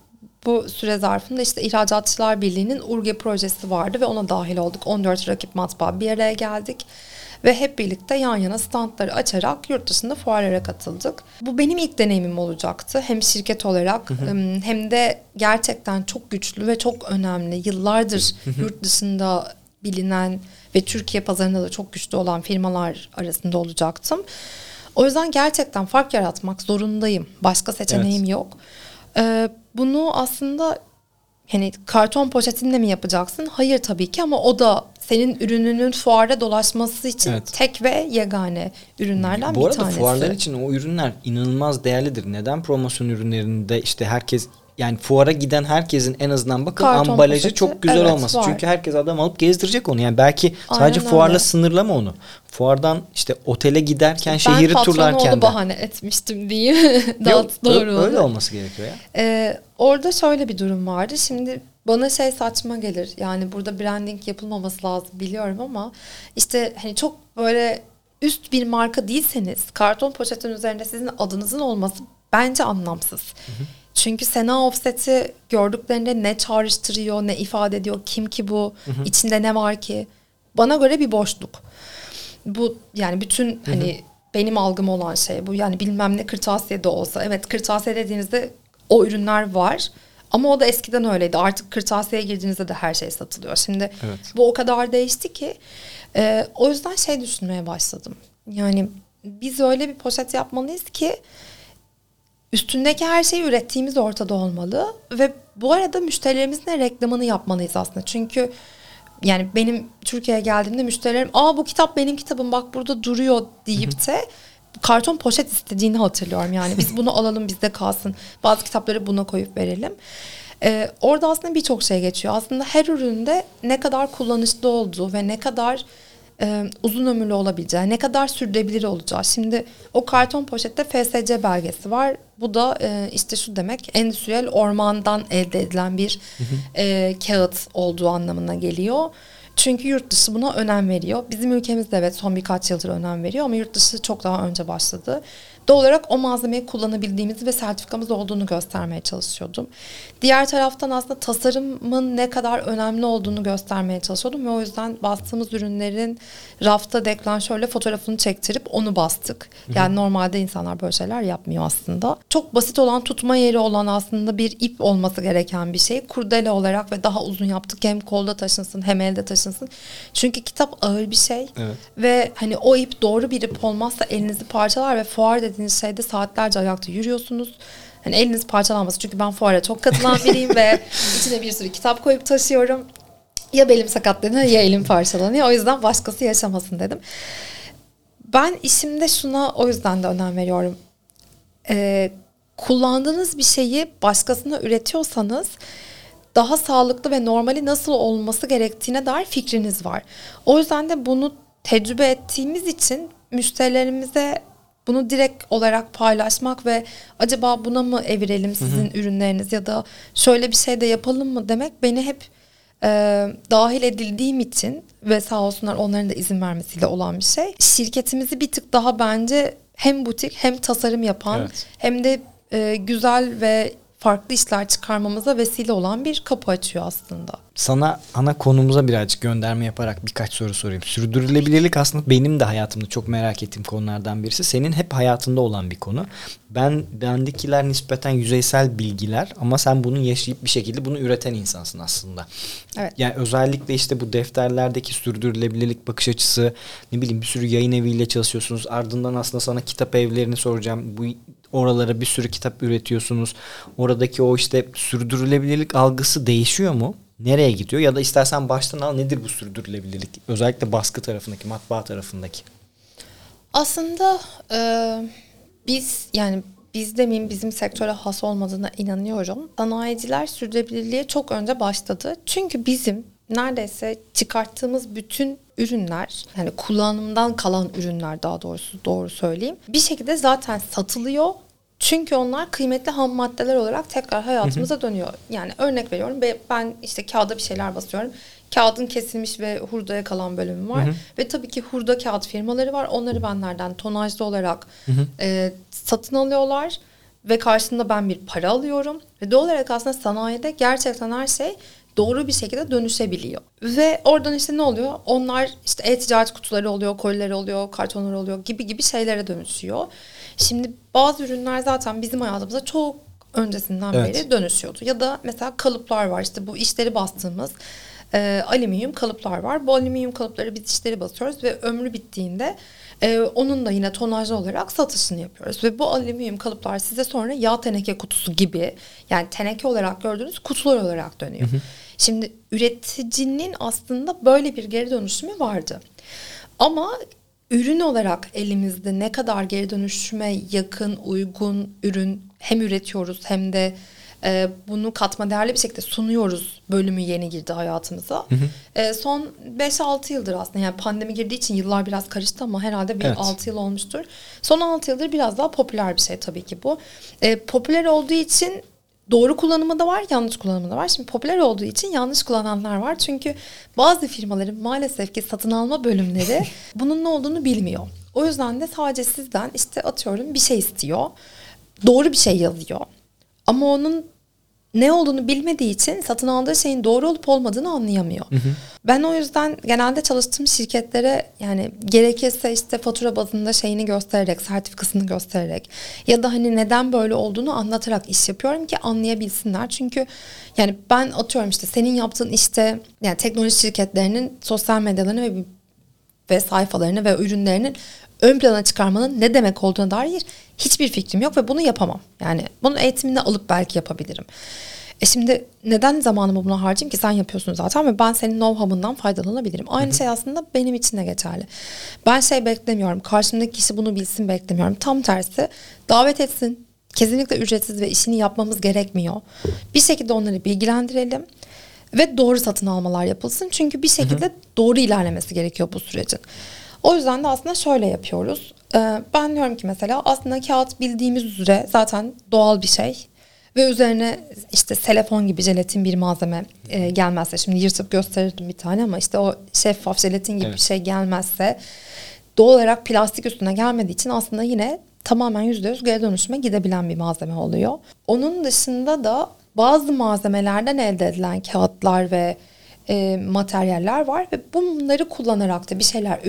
Bu süre zarfında işte İhracatçılar Birliği'nin URGE projesi vardı ve ona dahil olduk. 14 rakip matbaa bir araya geldik ve hep birlikte yan yana standları açarak yurt dışında fuarlara katıldık. Bu benim ilk deneyimim olacaktı. Hem şirket olarak, hı hı, hem de gerçekten çok güçlü ve çok önemli. Yıllardır, hı hı, yurt dışında bilinen ve Türkiye pazarında da çok güçlü olan firmalar arasında olacaktım. O yüzden gerçekten fark yaratmak zorundayım. Başka seçeneğim, evet, yok. Bunu aslında hani karton poşetinle mi yapacaksın? Hayır tabii ki ama o da senin ürününün fuarda dolaşması için, evet, tek ve yegane ürünlerden bir tanesi. Bu arada fuarlar için o ürünler inanılmaz değerlidir. Neden promosyon ürünlerinde işte herkes... Yani fuara giden herkesin en azından bakın karton ambalajı poşeti, çok güzel, evet, olması. Var. Çünkü herkes adam alıp gezdirecek onu. Yani belki sadece aynen fuarla öyle sınırlama onu. Fuardan işte otele giderken, ben şehri turlarken de. Ben bahane etmiştim diyeyim. Yok, doğru öyle olması gerekiyor ya. Orada şöyle bir durum vardı. Şimdi bana şey saçma gelir. Yani burada branding yapılmaması lazım biliyorum ama işte hani çok böyle üst bir marka değilseniz karton poşetin üzerinde sizin adınızın olması bence anlamsız. Hı hı. Çünkü Sena Ofset'i gördüklerinde ne çağrıştırıyor, ne ifade ediyor, kim ki bu, hı hı, içinde ne var ki? Bana göre bir boşluk. Bu yani bütün, hı hı, hani benim algım olan şey bu. Yani bilmem ne kırtasiye de olsa. Evet, kırtasiye dediğinizde o ürünler var. Ama o da eskiden öyleydi. Artık kırtasiyeye girdiğinizde de her şey satılıyor. Şimdi, evet, bu o kadar değişti ki. O yüzden şey düşünmeye başladım. Yani biz öyle bir poşet yapmalıyız ki üstündeki her şeyi ürettiğimiz ortada olmalı ve bu arada müşterilerimizin de reklamını yapmalıyız aslında. Çünkü yani benim Türkiye'ye geldiğimde müşterilerim "Aa, bu kitap benim kitabım, bak burada duruyor" deyip de karton poşet istediğini hatırlıyorum. Yani biz bunu alalım, bizde kalsın. Bazı kitapları buna koyup verelim. Orada aslında birçok şey geçiyor. Aslında her üründe ne kadar kullanışlı olduğu ve ne kadar uzun ömürlü olabileceği, ne kadar sürdürülebilir olacağı. Şimdi o karton poşette FSC belgesi var. Bu da işte şu demek, endüstriyel ormandan elde edilen bir kağıt olduğu anlamına geliyor. Çünkü yurt dışı buna önem veriyor. Bizim ülkemizde evet son birkaç yıldır önem veriyor ama yurt dışı çok daha önce başladı. Doğal olarak o malzemeyi kullanabildiğimizi ve sertifikamız olduğunu göstermeye çalışıyordum. Diğer taraftan aslında tasarımın ne kadar önemli olduğunu göstermeye çalışıyordum ve o yüzden bastığımız ürünlerin rafta deklanşörle fotoğrafını çektirip onu bastık. Yani normalde insanlar böyle şeyler yapmıyor aslında. Çok basit olan, tutma yeri olan aslında bir ip olması gereken bir şey. Kurdele olarak ve daha uzun yaptık. Hem kolda taşınsın hem elde taşınsın. Çünkü kitap ağır bir şey. Evet. Ve hani o ip doğru bir ip olmazsa elinizi parçalar ve fuar dediğiniz şeyde saatlerce ayakta yürüyorsunuz. Hani eliniz parçalanmasın. Çünkü ben fuara çok katılan biriyim ve içine bir sürü kitap koyup taşıyorum. Ya belim sakatlanıyor ya elim parçalanıyor. O yüzden başkası yaşamasın dedim. Ben işimde şuna o yüzden de önem veriyorum. Kullandığınız bir şeyi başkasına üretiyorsanız daha sağlıklı ve normali nasıl olması gerektiğine dair fikriniz var. O yüzden de bunu tecrübe ettiğimiz için müşterilerimize bunu direkt olarak paylaşmak ve acaba buna mı evirelim sizin ürünleriniz ya da şöyle bir şey de yapalım mı demek beni hep dahil edildiğim için ve sağ olsunlar onların da izin vermesiyle olan bir şey. Şirketimizi bir tık daha bence hem butik hem tasarım yapan hem de güzel ve farklı işler çıkarmamıza vesile olan bir kapı açıyor aslında. Sana ana konumuza birazcık gönderme yaparak birkaç soru sorayım. Sürdürülebilirlik aslında benim de hayatımda çok merak ettiğim konulardan birisi. Senin hep hayatında olan bir konu. Bendekiler nispeten yüzeysel bilgiler ama sen bunu yaşayıp bir şekilde bunu üreten insansın aslında. Evet. Yani özellikle işte bu defterlerdeki sürdürülebilirlik bakış açısı, ne bileyim bir sürü yayın eviyle çalışıyorsunuz. Ardından aslında sana kitap evlerini soracağım. Bu oralara bir sürü kitap üretiyorsunuz. Oradaki o işte sürdürülebilirlik algısı değişiyor mu? Nereye gidiyor? Ya da istersen baştan al, nedir bu sürdürülebilirlik? Özellikle baskı tarafındaki, matbaa tarafındaki. Aslında biz demeyeyim, bizim sektöre has olmadığına inanıyorum. Sanayiciler sürdürülebilirliğe çok önce başladı. Çünkü bizim neredeyse çıkarttığımız bütün ürünler, yani kullanımdan kalan ürünler daha doğrusu doğru söyleyeyim, bir şekilde zaten satılıyor. Çünkü onlar kıymetli ham maddeler olarak tekrar hayatımıza dönüyor. Yani örnek veriyorum, ben işte kağıda bir şeyler basıyorum. Kağıdın kesilmiş ve hurdaya kalan bölümü var. Ve tabii ki hurda kağıt firmaları var. Onları benlerden tonajlı olarak satın alıyorlar. Ve karşılığında ben bir para alıyorum. Ve doğal olarak aslında sanayide gerçekten her şey doğru bir şekilde dönüşebiliyor. Ve oradan işte ne oluyor? Onlar işte e-ticaret kutuları oluyor, koliler oluyor, kartonlar oluyor gibi şeylere dönüşüyor. Şimdi bazı ürünler zaten bizim hayatımıza çok öncesinden beri dönüşüyordu. Ya da mesela kalıplar var. İşte bu işleri bastığımız alüminyum kalıplar var. Bu alüminyum kalıpları biz işleri basıyoruz ve ömrü bittiğinde onun da yine tonajlı olarak satışını yapıyoruz. Ve bu alüminyum kalıplar size sonra yağ teneke kutusu gibi, yani teneke olarak gördüğünüz kutular olarak dönüyor. Şimdi üreticinin aslında böyle bir geri dönüşümü vardı. Ama ürün olarak elimizde ne kadar geri dönüşüme yakın, uygun ürün hem üretiyoruz hem de bunu katma değerli bir şekilde sunuyoruz bölümü yeni girdi hayatımıza. Son 5-6 yıldır aslında, yani pandemi girdiği için yıllar biraz karıştı ama herhalde bir 6 yıl olmuştur. Son 6 yıldır biraz daha popüler bir şey tabii ki bu. Popüler olduğu için doğru kullanımı da var, yanlış kullanımı da var. Şimdi popüler olduğu için yanlış kullananlar var. Çünkü bazı firmaların maalesef ki satın alma bölümleri bunun ne olduğunu bilmiyor. O yüzden de sadece sizden işte atıyorum bir şey istiyor. Doğru bir şey yazıyor. Ama onun ne olduğunu bilmediği için satın aldığı şeyin doğru olup olmadığını anlayamıyor. Ben o yüzden genelde çalıştığım şirketlere, yani gerekirse işte fatura bazında şeyini göstererek, sertifikasını göstererek ya da hani neden böyle olduğunu anlatarak iş yapıyorum ki anlayabilsinler. Çünkü yani ben atıyorum işte senin yaptığın işte, yani teknoloji şirketlerinin sosyal medyalarını ve sayfalarını ve ürünlerinin ön plana çıkarmanın ne demek olduğuna dair hiçbir fikrim yok ve bunu yapamam. Yani bunun eğitimini alıp belki yapabilirim. Şimdi neden zamanımı buna harcayayım ki, sen yapıyorsun zaten ve ben senin know-how'ından faydalanabilirim. Aynı şey aslında benim için de geçerli. Ben şey beklemiyorum, karşımdaki kişi bunu bilsin beklemiyorum. Tam tersi, davet etsin. Kesinlikle ücretsiz ve işini yapmamız gerekmiyor. Bir şekilde onları bilgilendirelim. Ve doğru satın almalar yapılsın. Çünkü bir şekilde doğru ilerlemesi gerekiyor bu sürecin. O yüzden de aslında şöyle yapıyoruz. Ben diyorum ki mesela aslında kağıt bildiğimiz üzere zaten doğal bir şey. Ve üzerine işte selefon gibi jelatin bir malzeme gelmezse, şimdi yırtıp gösterirdim bir tane ama işte o şeffaf jelatin gibi bir şey gelmezse, doğal olarak plastik üstüne gelmediği için aslında yine tamamen %100 geri dönüşüme gidebilen bir malzeme oluyor. Onun dışında da bazı malzemelerden elde edilen kağıtlar ve materyaller var ve bunları kullanarak da bir şeyler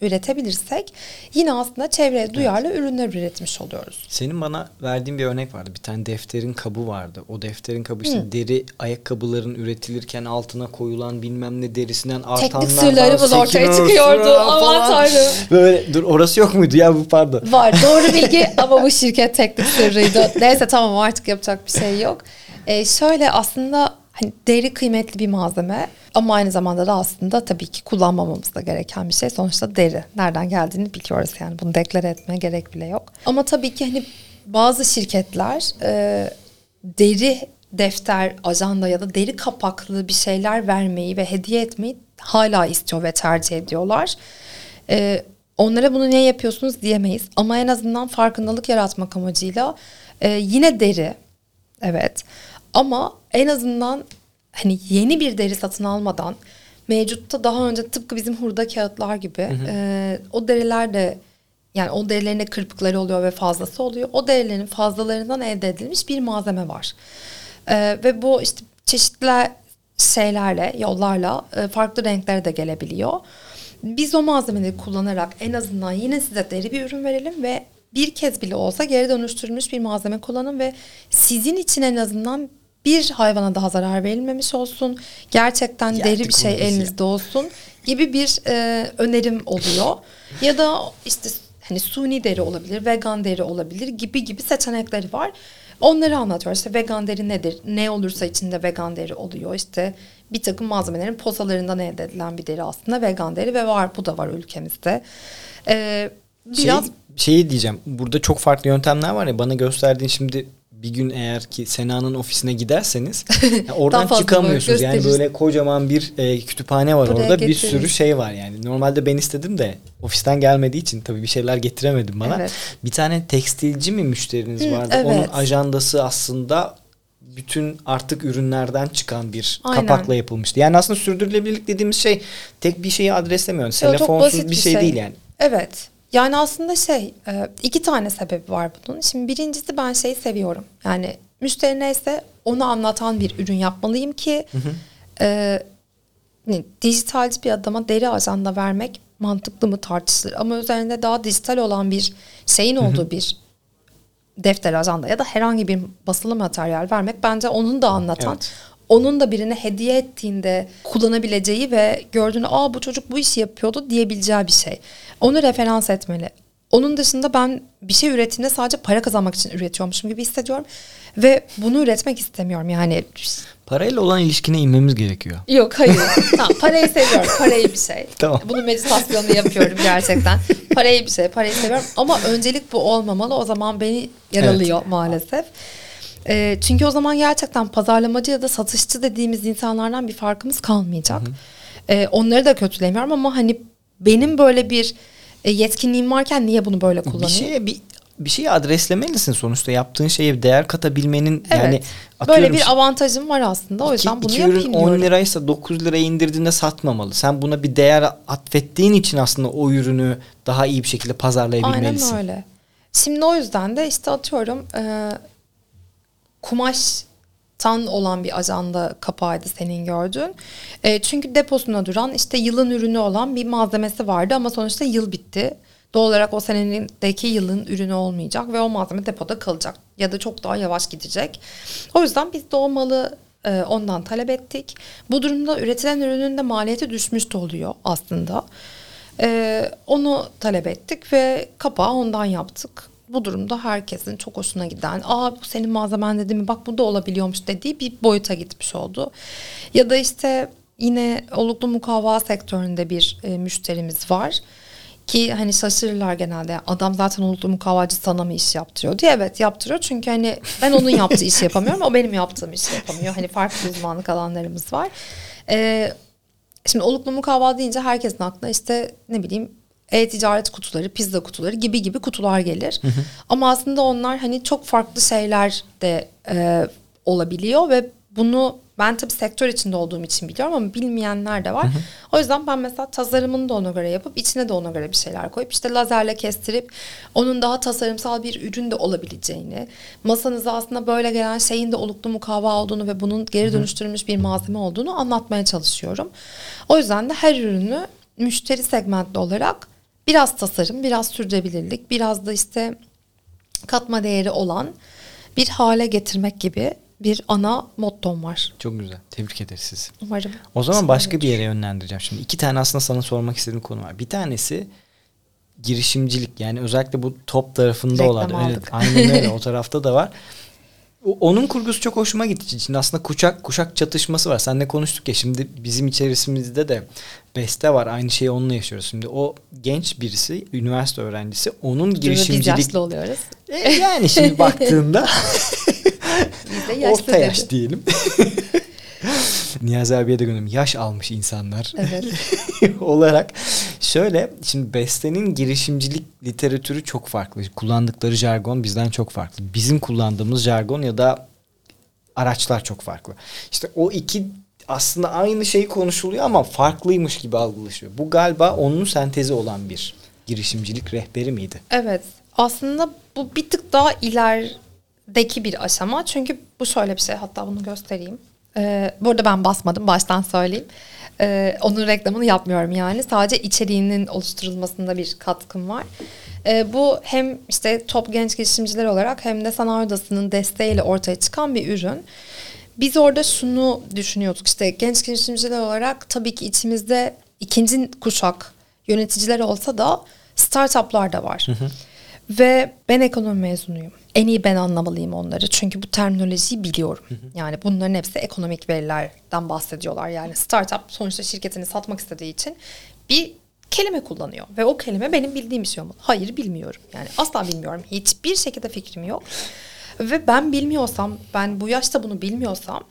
üretebilirsek yine aslında çevreye duyarlı ürünler üretmiş oluyoruz. Senin bana verdiğin bir örnek vardı. Bir tane defterin kabı vardı. O defterin kabı işte deri ayakkabıların üretilirken altına koyulan bilmem ne derisinden artanlardan teknik sırlarımız ortaya çıkıyordu. Aman Tanrım. Böyle dur, orası yok muydu ya, bu pardon. Var, doğru bilgi ama bu şirket teknik sırrıydı. Neyse tamam, artık yapacak bir şey yok. Şöyle aslında hani deri kıymetli bir malzeme ama aynı zamanda da aslında tabii ki kullanmamamız da gereken bir şey. Sonuçta deri nereden geldiğini biliyoruz, yani bunu deklare etmeye gerek bile yok. Ama tabii ki hani bazı şirketler deri defter, ajanda ya da deri kapaklı bir şeyler vermeyi ve hediye etmeyi hala istiyor ve tercih ediyorlar. Onlara bunu niye yapıyorsunuz diyemeyiz ama en azından farkındalık yaratmak amacıyla yine deri, evet. Ama en azından hani yeni bir deri satın almadan mevcutta daha önce tıpkı bizim hurda kağıtlar gibi o deriler de, yani o derilerin de kırpıkları oluyor ve fazlası oluyor. O derilerin fazlalarından elde edilmiş bir malzeme var. Ve bu işte çeşitli şeylerle, yollarla farklı renklere de gelebiliyor. Biz o malzemeleri kullanarak en azından yine size deri bir ürün verelim ve bir kez bile olsa geri dönüştürülmüş bir malzeme kullanın ve sizin için en azından bir hayvana daha zarar verilmemiş olsun. Gerçekten deri bir şey elinizde olsun gibi bir önerim oluyor. Ya da işte hani suni deri olabilir, vegan deri olabilir gibi gibi seçenekleri var. Onları anlatıyor. İşte vegan deri nedir? Ne olursa içinde vegan deri oluyor. İşte bir takım malzemelerin posalarından elde edilen bir deri aslında vegan deri ve var, bu da var ülkemizde. Biraz şeyi diyeceğim. Burada çok farklı yöntemler var ya, bana gösterdiğin şimdi. Bir gün eğer ki Sena'nın ofisine giderseniz yani oradan çıkamıyorsunuz. Yani böyle kocaman bir kütüphane var. Buraya orada getiririz. Bir sürü şey var yani. Normalde ben istedim de ofisten gelmediği için tabii bir şeyler getiremedim bana. Evet. Bir tane tekstilci mi müşteriniz vardı? Evet. Onun ajandası aslında bütün artık ürünlerden çıkan bir kapakla yapılmıştı. Yani aslında sürdürülebilirlik dediğimiz şey tek bir şeyi adreslemiyor. Telefonsuz bir şey değil yani. Evet. Yani aslında iki tane sebebi var bunun. Şimdi birincisi, ben şeyi seviyorum. Yani müşteri neyse onu anlatan bir ürün yapmalıyım ki dijitalci bir adama deri ajanda vermek mantıklı mı tartışılır. Ama üzerinde daha dijital olan bir şeyin olduğu bir defter ajanda ya da herhangi bir basılı materyal vermek bence onun da anlatan... Evet. Onun da birine hediye ettiğinde kullanabileceği ve gördüğünde bu çocuk bu işi yapıyordu diyebileceği bir şey. Onu referans etmeli. Onun dışında ben bir şey ürettiğimde sadece para kazanmak için üretiyormuşum gibi hissediyorum. Ve bunu üretmek istemiyorum yani. Parayla olan ilişkine inmemiz gerekiyor. Yok, hayır. Tamam, parayı seviyorum. Parayı bir şey. Tamam. Bunu meditasyonla yapıyorum gerçekten. Parayı bir şey. Parayı seviyorum. Ama öncelik bu olmamalı. O zaman beni yaralıyor maalesef. Çünkü o zaman gerçekten pazarlamacı ya da satışçı dediğimiz insanlardan bir farkımız kalmayacak. Onları da kötülemiyorum ama hani benim böyle bir yetkinliğim varken niye bunu böyle kullanayım? Bir şeyi adreslemelisin sonuçta, yaptığın şeye bir değer katabilmenin yani böyle bir avantajım var aslında, o yüzden bunu yapayım diyorum. 2 ürün 10 liraysa 9 liraya indirdiğinde satmamalı. Sen buna bir değer atfettiğin için aslında o ürünü daha iyi bir şekilde pazarlayabilmelisin. Aynen öyle. Şimdi o yüzden de işte atıyorum... kumaştan olan bir ajanda kapağıydı senin gördüğün. Çünkü deposuna duran işte yılın ürünü olan bir malzemesi vardı ama sonuçta yıl bitti. Doğal olarak o senedeki yılın ürünü olmayacak ve o malzeme depoda kalacak ya da çok daha yavaş gidecek. O yüzden biz de o malı ondan talep ettik. Bu durumda üretilen ürünün de maliyeti düşmüş de oluyor aslında. Onu talep ettik ve kapağı ondan yaptık. Bu durumda herkesin çok hoşuna giden, bu senin malzemen dedi mi, bak bu da olabiliyormuş dediği bir boyuta gitmiş oldu. Ya da işte yine oluklu mukavva sektöründe bir müşterimiz var ki hani şaşırırlar genelde. Adam zaten oluklu mukavvacı sana mı iş yaptırıyor diye. Evet, yaptırıyor çünkü hani ben onun yaptığı işi yapamıyorum, o benim yaptığım işi yapamıyor. Hani farklı uzmanlık alanlarımız var. Şimdi oluklu mukavva deyince herkesin aklına işte ne bileyim e-ticaret kutuları, pizza kutuları gibi kutular gelir. Hı hı. Ama aslında onlar hani çok farklı şeyler de olabiliyor ve bunu ben tabii sektör içinde olduğum için biliyorum ama bilmeyenler de var. Hı hı. O yüzden ben mesela tasarımını da ona göre yapıp içine de ona göre bir şeyler koyup işte lazerle kestirip onun daha tasarımsal bir ürün de olabileceğini, masanıza aslında böyle gelen şeyin de oluklu mukavva olduğunu ve bunun geri dönüştürülmüş bir malzeme olduğunu anlatmaya çalışıyorum. O yüzden de her ürünü müşteri segmentli olarak biraz tasarım, biraz sürdürülebilirlik, biraz da işte katma değeri olan bir hale getirmek gibi bir ana mottom var. Çok güzel. Tebrik ederiz sizi. Umarım. O zaman başka bir yere yönlendireceğim. Şimdi iki tane aslında sana sormak istediğim konu var. Bir tanesi girişimcilik. Yani özellikle bu top tarafında reklam olan. Evet, aynen öyle. O tarafta da var. Onun kurgusu çok hoşuma gitti. Şimdi aslında kuşak çatışması var. Seninle konuştuk ya, şimdi bizim içerisimizde de beste var. Aynı şeyi onunla yaşıyoruz. Şimdi o genç birisi, üniversite öğrencisi, onun girişimcilik... Biz yaşlı oluyoruz. Yani şimdi baktığında... Orta yaş diyelim. Niyazi abiye de gönlüm, yaş almış insanlar. Evet. olarak şöyle, şimdi bestenin girişimcilik literatürü çok farklı. Kullandıkları jargon bizden çok farklı. Bizim kullandığımız jargon ya da araçlar çok farklı. İşte o iki aslında aynı şey konuşuluyor ama farklıymış gibi algılaşıyor. Bu galiba onun sentezi olan bir girişimcilik rehberi miydi? Evet. Aslında bu bir tık daha ilerideki bir aşama. Çünkü bu şöyle bir şey. Hatta bunu göstereyim. Bu arada ben basmadım. Baştan söyleyeyim. Onun reklamını yapmıyorum yani. Sadece içeriğinin oluşturulmasında bir katkım var. Bu hem işte top genç girişimciler olarak hem de Sanayi Odası'nın desteğiyle ortaya çıkan bir ürün. Biz orada şunu düşünüyorduk. İşte genç girişimciler olarak tabii ki içimizde ikinci kuşak yöneticiler olsa da startuplar da var. Hı hı. Ve ben ekonomi mezunuyum. En iyi ben anlamalıyım onları. Çünkü bu terminolojiyi biliyorum. Hı hı. Yani bunların hepsi ekonomik verilerden bahsediyorlar. Yani startup sonuçta şirketini satmak istediği için bir kelime kullanıyor. Ve o kelime benim bildiğim bir şey olmalı. Hayır, bilmiyorum. Yani asla bilmiyorum. Hiçbir şekilde fikrim yok. Ve ben bilmiyorsam, ben bu yaşta bunu bilmiyorsam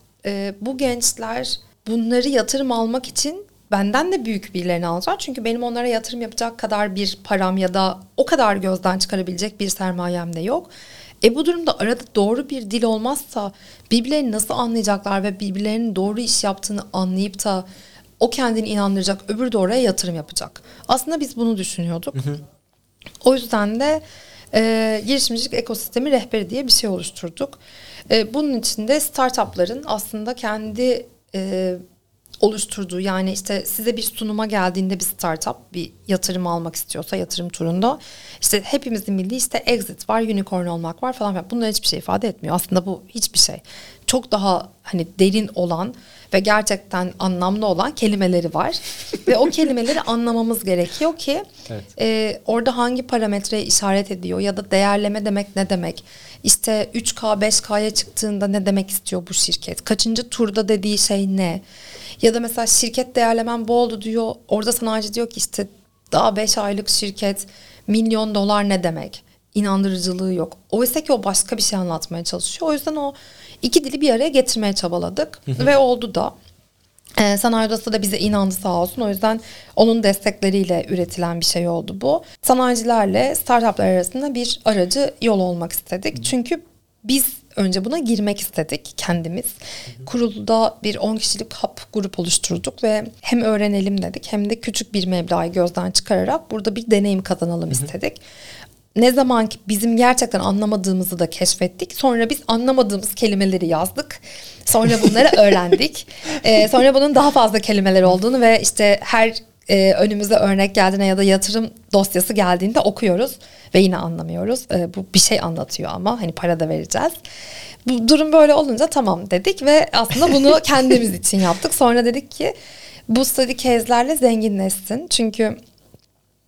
bu gençler bunları yatırım almak için benden de büyük birilerini alacak. Çünkü benim onlara yatırım yapacak kadar bir param ya da o kadar gözden çıkarabilecek bir sermayem de yok. Bu durumda arada doğru bir dil olmazsa birbirlerini nasıl anlayacaklar ve birbirlerinin doğru iş yaptığını anlayıp da o kendini inandıracak, öbürü de oraya yatırım yapacak. Aslında biz bunu düşünüyorduk. Hı hı. O yüzden de girişimcilik ekosistemi rehberi diye bir şey oluşturduk. Bunun için de startupların aslında kendi... oluşturduğu, yani işte size bir sunuma geldiğinde bir startup bir yatırım almak istiyorsa yatırım turunda işte hepimizin bildiği işte exit var, unicorn olmak var falan. Bunlar hiçbir şey ifade etmiyor. Aslında bu hiçbir şey. Çok daha hani derin olan ve gerçekten anlamlı olan kelimeleri var. Ve o kelimeleri anlamamız gerekiyor ki evet. Orada hangi parametreye işaret ediyor ya da değerleme demek ne demek? İşte 3K, 5K'ya çıktığında ne demek istiyor bu şirket? Kaçıncı turda dediği şey ne? Ya da mesela şirket değerlemem bu oldu diyor. Orada sanayici diyor ki işte daha 5 aylık şirket, $1 milyon ne demek? İnandırıcılığı yok. Oysa ki o başka bir şey anlatmaya çalışıyor. O yüzden o iki dili bir araya getirmeye çabaladık. Hı hı. Ve oldu da. Sanayi Odası da bize inandı sağ olsun. O yüzden onun destekleriyle üretilen bir şey oldu bu. Sanayicilerle startuplar arasında bir aracı yol olmak istedik. Hı. Çünkü biz önce buna girmek istedik kendimiz. Hı hı. Kurulda bir 10 kişilik hap grup oluşturduk ve hem öğrenelim dedik hem de küçük bir meblağı gözden çıkararak burada bir deneyim kazanalım, hı hı, istedik. Ne zaman ki bizim gerçekten anlamadığımızı da keşfettik. Sonra biz anlamadığımız kelimeleri yazdık. Sonra bunları öğrendik. Sonra bunun daha fazla kelimeler olduğunu ve işte her önümüze örnek geldiğinde ya da yatırım dosyası geldiğinde okuyoruz ve yine anlamıyoruz. Bu bir şey anlatıyor ama hani para da vereceğiz. Bu durum böyle olunca tamam dedik ve aslında bunu kendimiz için yaptık. Sonra dedik ki bu study case'lerle zenginleşsin. Çünkü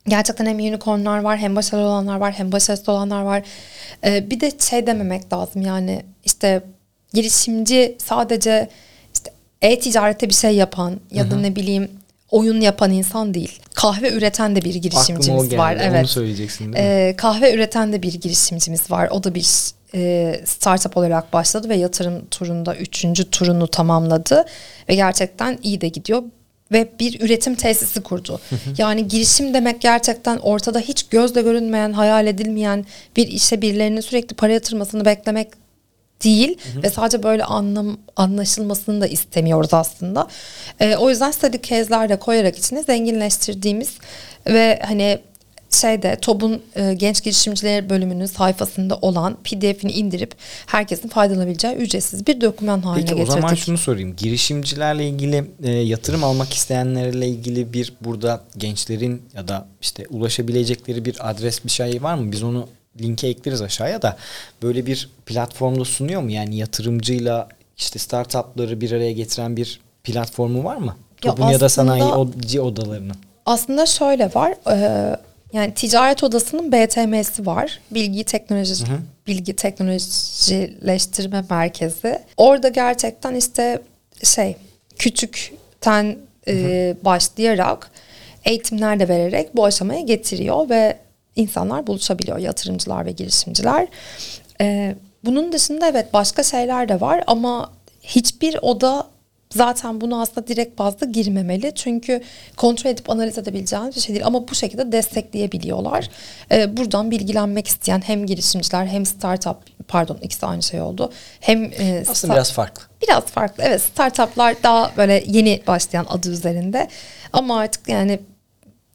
gerçekten hem unicornlar var, hem başarılı olanlar var, hem başarısız olanlar var. Bir de şey dememek lazım, yani işte girişimci sadece işte e-ticarette bir şey yapan ya da ne bileyim oyun yapan insan değil. Kahve üreten de bir girişimcimiz var. Evet. Onu söyleyeceksin değil mi? Kahve üreten de bir girişimcimiz var. O da bir startup olarak başladı ve yatırım turunda 3. turunu tamamladı. Ve gerçekten iyi de gidiyor. ve bir üretim tesisi kurdu. Yani girişim demek gerçekten ortada hiç gözle görünmeyen, hayal edilmeyen bir işe birilerinin sürekli para yatırmasını beklemek değil ve sadece böyle anlaşılmasını da istemiyoruz aslında. O yüzden study case'ler de koyarak içine zenginleştirdiğimiz ve hani TOB'un genç girişimciler bölümünün sayfasında olan PDF'ini indirip herkesin faydalanabileceği ücretsiz bir doküman haline getirdik. Peki o zaman şunu sorayım. Girişimcilerle ilgili yatırım almak isteyenlerle ilgili bir burada gençlerin ya da işte ulaşabilecekleri bir adres bir şey var mı? Biz onu linke ekleriz aşağıya da böyle bir platformda sunuyor mu? Yani yatırımcıyla işte startupları bir araya getiren bir platformu var mı? TOB'un ya da sanayi odalarının. Aslında şöyle var. Yani Ticaret Odası'nın BTM'si var. Bilgi Teknolojileştirme Merkezi. Orada gerçekten işte küçükten başlayarak eğitimler de vererek bu aşamaya getiriyor ve insanlar buluşabiliyor, yatırımcılar ve girişimciler. Bunun dışında evet başka şeyler de var ama hiçbir oda zaten bunu aslında direkt bazda girmemeli. Çünkü kontrol edip analiz edebileceğiniz bir şey değil. Ama bu şekilde destekleyebiliyorlar. Buradan bilgilenmek isteyen hem girişimciler hem startup, pardon ikisi aynı şey oldu. Hem aslında biraz farklı. Biraz farklı evet, startuplar daha böyle yeni başlayan adı üzerinde. Ama artık yani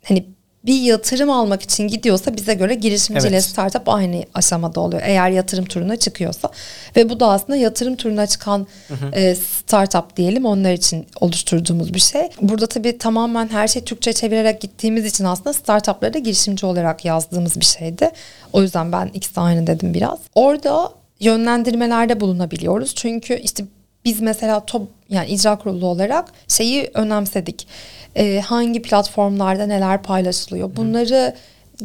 hani bir yatırım almak için gidiyorsa bize göre girişimciyle startup aynı aşamada oluyor. Eğer yatırım turuna çıkıyorsa ve bu da aslında yatırım turuna çıkan startup diyelim onlar için oluşturduğumuz bir şey. Burada tabii tamamen her şeyi Türkçe çevirerek gittiğimiz için aslında startupları da girişimci olarak yazdığımız bir şeydi. O yüzden ben ikisi aynı dedim biraz. Orada yönlendirmelerde bulunabiliyoruz. Çünkü işte biz mesela yani icra kurulu olarak şeyi önemsedik. Hangi platformlarda neler paylaşılıyor? Bunları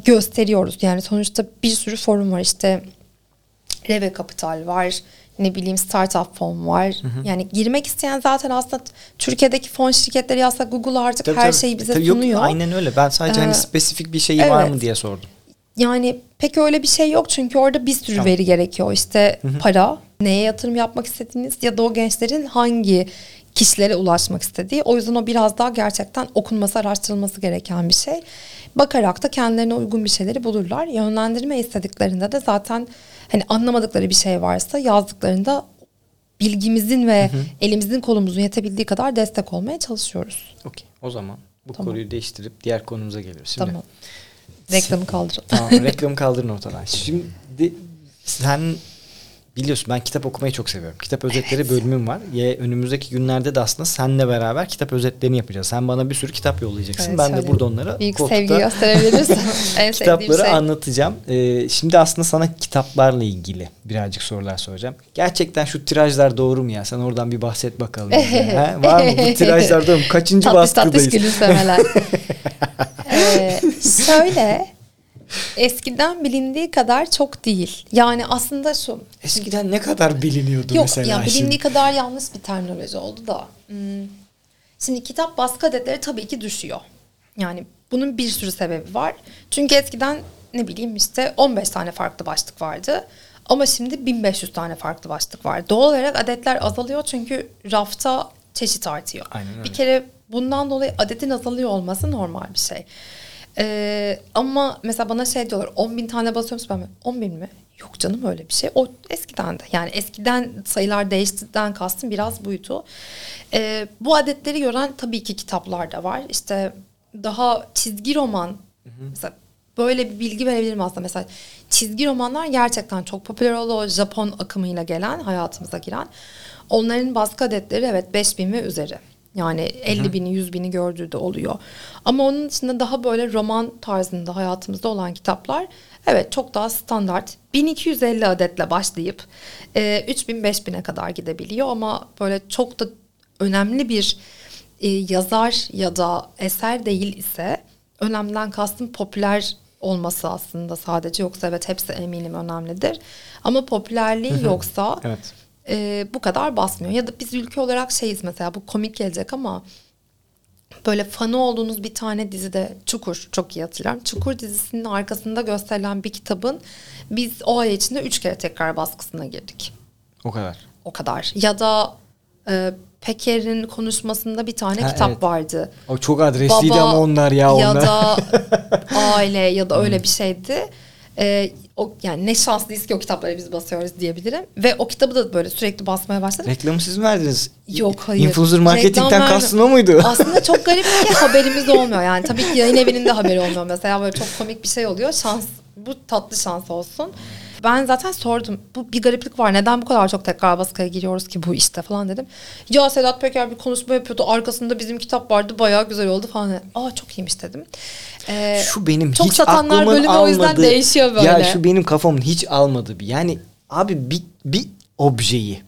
gösteriyoruz. Yani sonuçta bir sürü forum var. İşte Reve Kapital var. Ne bileyim Startup Fon var. Yani girmek isteyen zaten aslında Türkiye'deki fon şirketleri yazsa Google artık tabii, şeyi bize sunuyor. Yok, aynen öyle. Ben sadece hani spesifik bir şeyi var mı diye sordum. Yani pek öyle bir şey yok çünkü orada bir sürü veri gerekiyor. İşte para, neye yatırım yapmak istediğiniz ya da o gençlerin hangi kişilere ulaşmak istediği. O yüzden o biraz daha gerçekten okunması, araştırılması gereken bir şey. Bakarak da kendilerine uygun bir şeyleri bulurlar. Yönlendirme istediklerinde de zaten hani anlamadıkları bir şey varsa yazdıklarında bilgimizin ve elimizin kolumuzun yetebildiği kadar destek olmaya çalışıyoruz. Okey. O zaman bu konuyu değiştirip diğer konumuza geliyoruz. Şimdi reklamı kaldırın. Tamam, reklamı kaldırın ortadan. Şimdi sen biliyorsun ben kitap okumayı çok seviyorum. Kitap özetleri bölümüm var. Önümüzdeki günlerde de aslında seninle beraber kitap özetlerini yapacağız. Sen bana bir sürü kitap yollayacaksın. Evet, ben de burada onlara koltukta kitapları anlatacağım. Şimdi aslında sana kitaplarla ilgili birazcık sorular soracağım. Gerçekten şu tirajlar doğru mu ya? Sen oradan bir bahset bakalım. Var mı? Bu tirajlar doğru mu? Kaçıncı baskıdayız? Tatlış gülümsemeler. Şöyle, eskiden bilindiği kadar çok değil. Yani aslında şu. Eskiden ne kadar biliniyordu mesela? Yok, bilindiği kadar yanlış bir terminoloji oldu da. Şimdi kitap baskı adetleri tabii ki düşüyor. Yani bunun bir sürü sebebi var. Çünkü eskiden ne bileyim işte 15 tane farklı başlık vardı. Ama şimdi 1500 tane farklı başlık var. Doğal olarak adetler azalıyor çünkü rafta çeşit artıyor. Bir kere bundan dolayı adetin azalıyor olması normal bir şey. Ama mesela bana diyorlar 10.000 tane basıyormuş, ben 10.000 mi? Yok canım öyle bir şey. O eskiden de. Yani eskiden sayılar değiştiğinden kastım biraz buydu. Bu adetleri gören tabii ki kitaplar da var. İşte daha çizgi roman mesela böyle bir bilgi verebilirim aslında. Mesela çizgi romanlar gerçekten çok popüler oldu. O Japon akımıyla gelen, hayatımıza giren. Onların baskı adetleri evet 5.000 ve üzeri. Yani 50.000'i 100.000'i gördüğü de oluyor. Ama onun içinde daha böyle roman tarzında hayatımızda olan kitaplar evet çok daha standart. 1250 adetle başlayıp 3000-5000'e kadar gidebiliyor. Ama böyle çok da önemli bir yazar ya da eser değil ise, önemliden kastım popüler olması aslında sadece, yoksa evet hepsi eminim önemlidir. Ama popülerliği yoksa... Evet. Bu kadar basmıyor. Ya da biz ülke olarak mesela bu komik gelecek ama böyle fanı olduğunuz bir tane dizide, Çukur, çok iyi hatırlarım. Çukur dizisinin arkasında gösterilen bir kitabın biz o ay içinde 3 kere tekrar baskısına girdik. O kadar. Ya da Peker'in konuşmasında bir tane kitap vardı. O çok adresliydi ama onlar ya onlar. Da aile ya da öyle bir şeydi. Yani ne şanslıyız ki o kitapları biz basıyoruz diyebilirim. Ve o kitabı da böyle sürekli basmaya başladım. Reklamı siz mi verdiniz? Yok, hayır. Influencer marketingten kastın o muydu? Aslında çok garip ki haberimiz olmuyor. Yani tabii ki yayın evinin de haberi olmuyor. Mesela böyle çok komik bir şey oluyor. Şans, bu tatlı şans olsun. Ben zaten sordum. Bu bir gariplik var. Neden bu kadar çok tekrar baskıya giriyoruz ki bu işte falan dedim. Ya Sedat Peker bir konuşma yapıyordu. Arkasında bizim kitap vardı. Bayağı güzel oldu falan. Aa çok iyiymiş dedim. Şu benim hiç aklımın bölümü almadığı. O yüzden değişiyor böyle. Ya şu benim kafamın hiç almadığı bir. Yani abi bir objeyi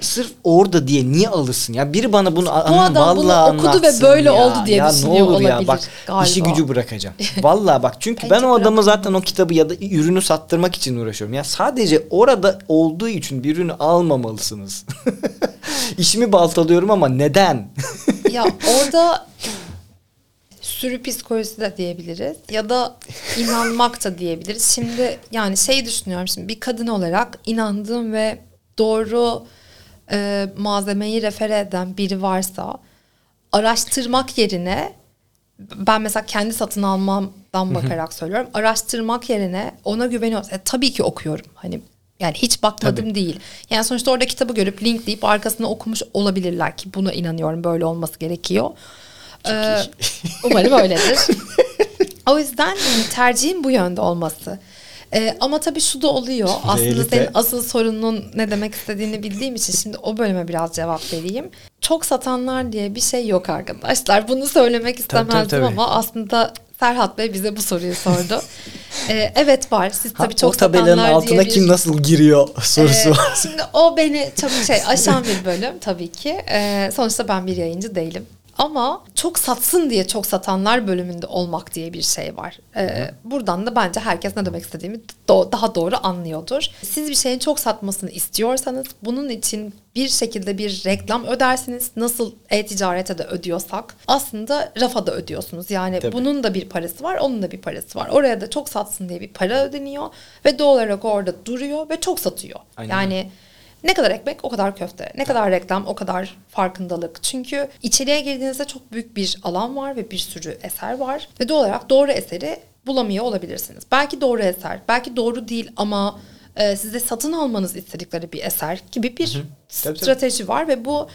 sırf orada diye niye alırsın ya? Biri bana bunu anlatsın. Bu adam bunu okudu ve böyle oldu diye düşünüyor olabilir. Ya ne olur ya bak galiba. İşi gücü bırakacağım. Vallahi bak çünkü ben o adama zaten o kitabı ya da ürünü sattırmak için uğraşıyorum. Ya sadece orada olduğu için bir ürünü almamalısınız. İşimi baltalıyorum ama neden? Ya orada sürü psikolojisi de diyebiliriz. Ya da inanmak da diyebiliriz. Şimdi yani düşünüyorum şimdi bir kadın olarak inandığım ve doğru malzemeyi refere eden biri varsa araştırmak yerine ben mesela kendi satın almamdan bakarak söylüyorum. Araştırmak yerine ona güveniyorum. Tabii ki okuyorum. Hani yani hiç bakmadım değil. Yani sonuçta orada kitabı görüp linkleyip arkasını okumuş olabilirler ki buna inanıyorum. Böyle olması gerekiyor. Umarım öyledir. O yüzden tercihim bu yönde olması. Ama tabii şu da oluyor. Aslında senin asıl sorunun ne demek istediğini bildiğim için şimdi o bölüme biraz cevap vereyim. Çok satanlar diye bir şey yok arkadaşlar. Bunu söylemek istemezdim ama aslında Serhat Bey bize bu soruyu sordu. Evet var. Siz tabii çok satanlar diye bir... O tabelanın altına kim nasıl giriyor sorusu var. Şimdi o beni çok aşan bir bölüm tabii ki. Sonuçta ben bir yayıncı değilim. Ama çok satsın diye çok satanlar bölümünde olmak diye bir şey var. Buradan da bence herkes ne demek istediğimi daha doğru anlıyordur. Siz bir şeyin çok satmasını istiyorsanız bunun için bir şekilde bir reklam ödersiniz. Nasıl e-ticarete de ödüyorsak aslında rafa da ödüyorsunuz. Yani bunun da bir parası var, onun da bir parası var. Oraya da çok satsın diye bir para ödeniyor ve doğal olarak orada duruyor ve çok satıyor. Aynen. Yani... Ne kadar ekmek o kadar köfte. Ne kadar reklam o kadar farkındalık. Çünkü içeriye girdiğinizde çok büyük bir alan var ve bir sürü eser var. Ve doğal olarak doğru eseri bulamıyor olabilirsiniz. Belki doğru eser, belki doğru değil ama size satın almanız istedikleri bir eser gibi bir strateji var. Ve bu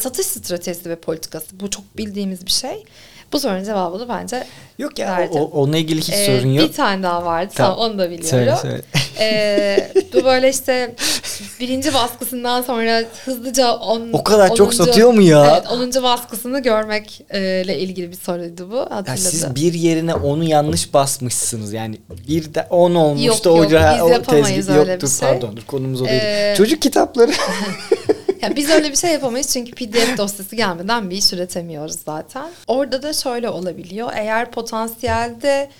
satış stratejisi ve politikası bu çok bildiğimiz bir şey. Bu sorunun cevabı da bence yok ya verdim. Onunla ilgili hiç sorun yok. Bir tane daha vardı. Tamam, onu da biliyorum. Söyle. Bu böyle işte birinci baskısından sonra hızlıca o kadar çok satıyor mu ya? Evet, 10. baskısını görmekle ilgili bir soruydu bu. Yani siz bir yerine onu yanlış basmışsınız. Yani bir de 10 olmuş da o tezgah yoktu. Şey. Pardon, konumuz o değil. Çocuk kitapları. Yani biz öyle bir şey yapamayız çünkü PDF dosyası gelmeden bir iş üretemiyoruz zaten. Orada da şöyle olabiliyor. Eğer potansiyelde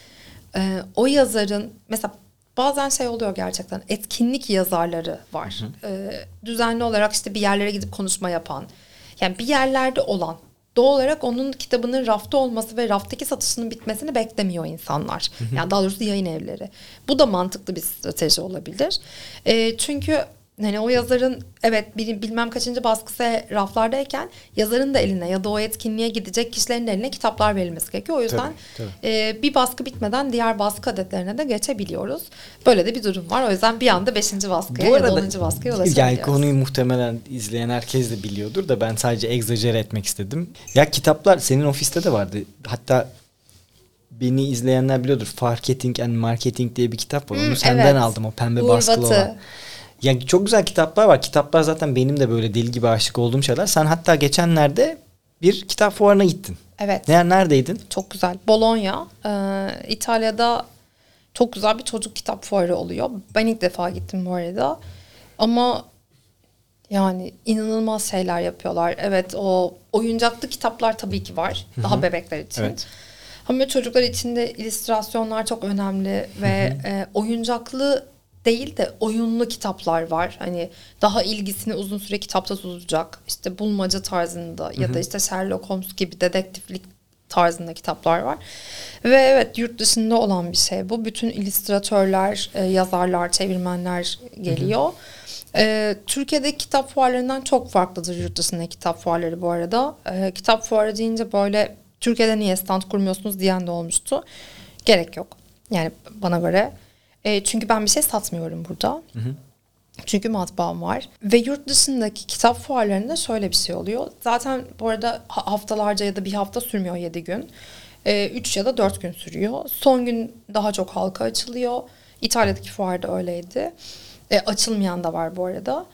o yazarın mesela bazen oluyor gerçekten etkinlik yazarları var. Düzenli olarak işte bir yerlere gidip konuşma yapan. Yani bir yerlerde olan. Doğal olarak onun kitabının rafta olması ve raftaki satışının bitmesini beklemiyor insanlar. Yani daha doğrusu yayın evleri. Bu da mantıklı bir strateji olabilir. Çünkü... Yani o yazarın bilmem kaçıncı baskısı raflardayken yazarın da eline ya da o etkinliğe gidecek kişilerin eline kitaplar verilmesi gerekiyor. O yüzden bir baskı bitmeden diğer baskı adetlerine de geçebiliyoruz. Böyle de bir durum var. O yüzden bir anda 5. baskıya ya da 10. baskıya ulaşabiliyoruz. Yani konuyu muhtemelen izleyen herkes de biliyordur da ben sadece egzajere etmek istedim. Ya kitaplar senin ofiste de vardı. Hatta beni izleyenler biliyordur. Farketing and Marketing diye bir kitap var. Onu senden aldım, o pembe baskılı olan. Yani çok güzel kitaplar var. Kitaplar zaten benim de böyle deli gibi aşık olduğum şeyler. Sen hatta geçenlerde bir kitap fuarına gittin. Evet. Neredeydin? Çok güzel. Bologna. İtalya'da çok güzel bir çocuk kitap fuarı oluyor. Ben ilk defa gittim bu arada. Ama yani inanılmaz şeyler yapıyorlar. Evet, o oyuncaklı kitaplar tabii ki var. Daha bebekler için. Evet. Ama çocuklar için de illüstrasyonlar çok önemli. Ve oyuncaklı değil de oyunlu kitaplar var. Hani daha ilgisini uzun süre kitapta tutacak. İşte bulmaca tarzında ya da işte Sherlock Holmes gibi dedektiflik tarzında kitaplar var. Ve evet, yurt dışında olan bir şey bu. Bütün illüstratörler, yazarlar, çevirmenler geliyor. Türkiye'deki kitap fuarlarından çok farklıdır yurt dışındaki kitap fuarları bu arada. Kitap fuarı deyince böyle Türkiye'de niye stand kurmuyorsunuz diyen de olmuştu. Gerek yok. Yani bana göre. Çünkü ben bir şey satmıyorum burada. Hı hı. Çünkü matbaam var. Ve yurt dışındaki kitap fuarlarında şöyle bir şey oluyor. Zaten bu arada haftalarca ya da bir hafta sürmüyor 7 gün. 3 ya da 4 gün sürüyor. Son gün daha çok halka açılıyor. İtalya'daki fuarda öyleydi. Açılmayan da var bu arada.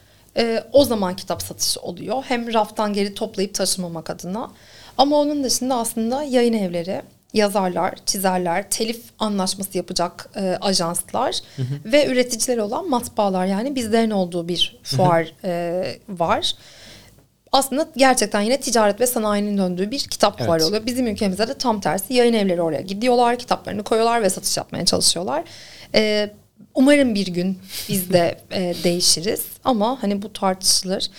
O zaman kitap satışı oluyor. Hem raftan geri toplayıp taşımamak adına. Ama onun dışında aslında yayın evleri, yazarlar, çizerler, telif anlaşması yapacak ajanslar, hı hı, ve üreticiler olan matbaalar, yani bizlerin olduğu bir fuar, hı hı, var. Aslında gerçekten yine ticaret ve sanayinin döndüğü bir kitap, evet, fuarı oluyor. Bizim ülkemizde de tam tersi, yayın evleri oraya gidiyorlar, kitaplarını koyuyorlar ve satış yapmaya çalışıyorlar. Umarım bir gün biz de değişiriz ama hani bu tartışılır.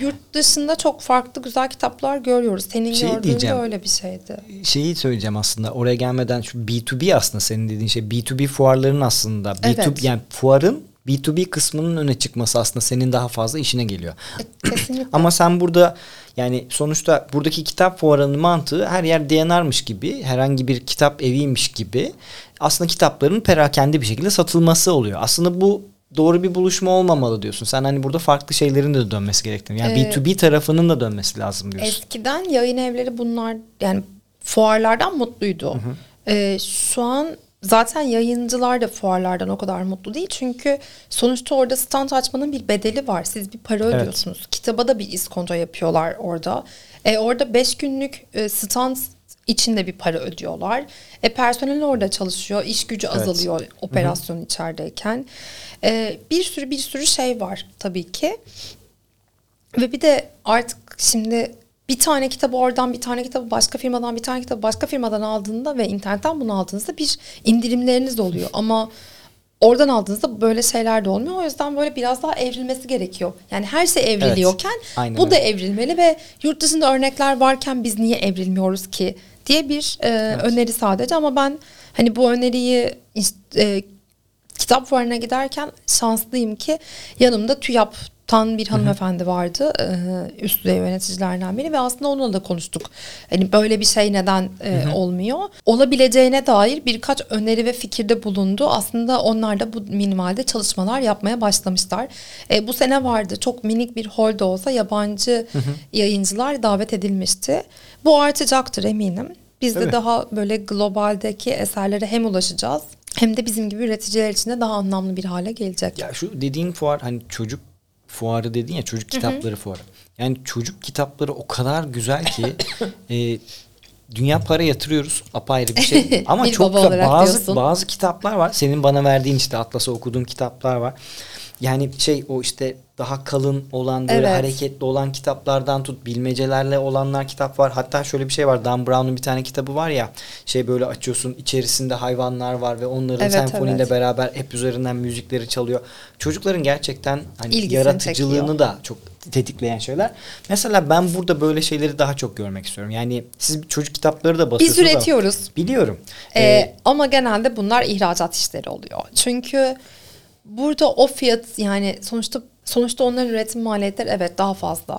Yurt dışında çok farklı güzel kitaplar görüyoruz. Senin gördüğün de öyle bir şeydi. Şeyi söyleyeceğim aslında. Oraya gelmeden şu B2B, aslında senin dediğin şey B2B fuarların aslında. Evet. B2B, yani fuarın B2B kısmının öne çıkması aslında senin daha fazla işine geliyor. Kesinlikle. Ama sen burada, yani sonuçta buradaki kitap fuarının mantığı her yer DNR'mış gibi, herhangi bir kitap eviymiş gibi aslında kitapların perakende bir şekilde satılması oluyor. Aslında bu doğru bir buluşma olmamalı diyorsun. Sen hani burada farklı şeylerin de dönmesi gerektiğini, yani B2B tarafının da dönmesi lazım diyorsun. Eskiden yayın evleri bunlar, yani fuarlardan mutluydu. Hı hı. Şu an zaten yayıncılar da fuarlardan o kadar mutlu değil. Çünkü sonuçta orada stand açmanın bir bedeli var. Siz bir para ödüyorsunuz. Evet. Kitaba da bir iskonto yapıyorlar orada. Orada 5 günlük stand içinde bir para ödüyorlar. Personel orada çalışıyor. İş gücü, evet, azalıyor operasyon, hı hı, içerideyken. Bir sürü şey var tabii ki. Ve bir de artık şimdi bir tane kitabı oradan, bir tane kitabı başka firmadan, bir tane kitabı başka firmadan aldığında ve internetten bunu aldığınızda bir indirimleriniz oluyor. Ama oradan aldığınızda böyle şeyler de olmuyor. O yüzden böyle biraz daha evrilmesi gerekiyor. Yani her şey evriliyorken, evet, bu da evrilmeli ve yurt dışında örnekler varken biz niye evrilmiyoruz ki diye bir evet, öneri sadece. Ama ben hani bu öneriyi kitap fuarına giderken şanslıyım ki yanımda TÜYAP'tan bir hanımefendi vardı. Üst düzey yöneticilerden biri ve aslında onunla da konuştuk. Hani böyle bir şey neden olmuyor? Olabileceğine dair birkaç öneri ve fikirde bulundu. Aslında onlar da bu minimalde çalışmalar yapmaya başlamışlar. Bu sene vardı. Çok minik bir hol de olsa yabancı yayıncılar davet edilmişti. Bu artacaktır eminim. Biz de daha böyle globaldeki eserlere hem ulaşacağız hem de bizim gibi üreticiler için de daha anlamlı bir hale gelecek. Ya şu dediğin fuar, hani çocuk fuarı dedin ya, çocuk kitapları fuarı. Yani çocuk kitapları o kadar güzel ki dünya para yatırıyoruz, apayrı bir şey. Ama bir çok güzel bazı kitaplar var. Senin bana verdiğin işte Atlas'a okuduğum kitaplar var. Yani şey, o işte daha kalın olan, böyle hareketli olan kitaplardan tut, bilmecelerle olanlar kitap var. Hatta şöyle bir şey var. Dan Brown'un bir tane kitabı var ya. Şey, böyle açıyorsun, içerisinde hayvanlar var ve onların senfoniyle beraber hep üzerinden müzikleri çalıyor. Çocukların gerçekten hani yaratıcılığını çekiyor da çok tetikleyen şeyler. Mesela ben burada böyle şeyleri daha çok görmek istiyorum. Yani siz çocuk kitapları da basıyorsunuz. Biz üretiyoruz. Biliyorum. Ama genelde bunlar ihracat işleri oluyor. Çünkü burada o fiyat, yani sonuçta onların üretim maliyetleri daha fazla.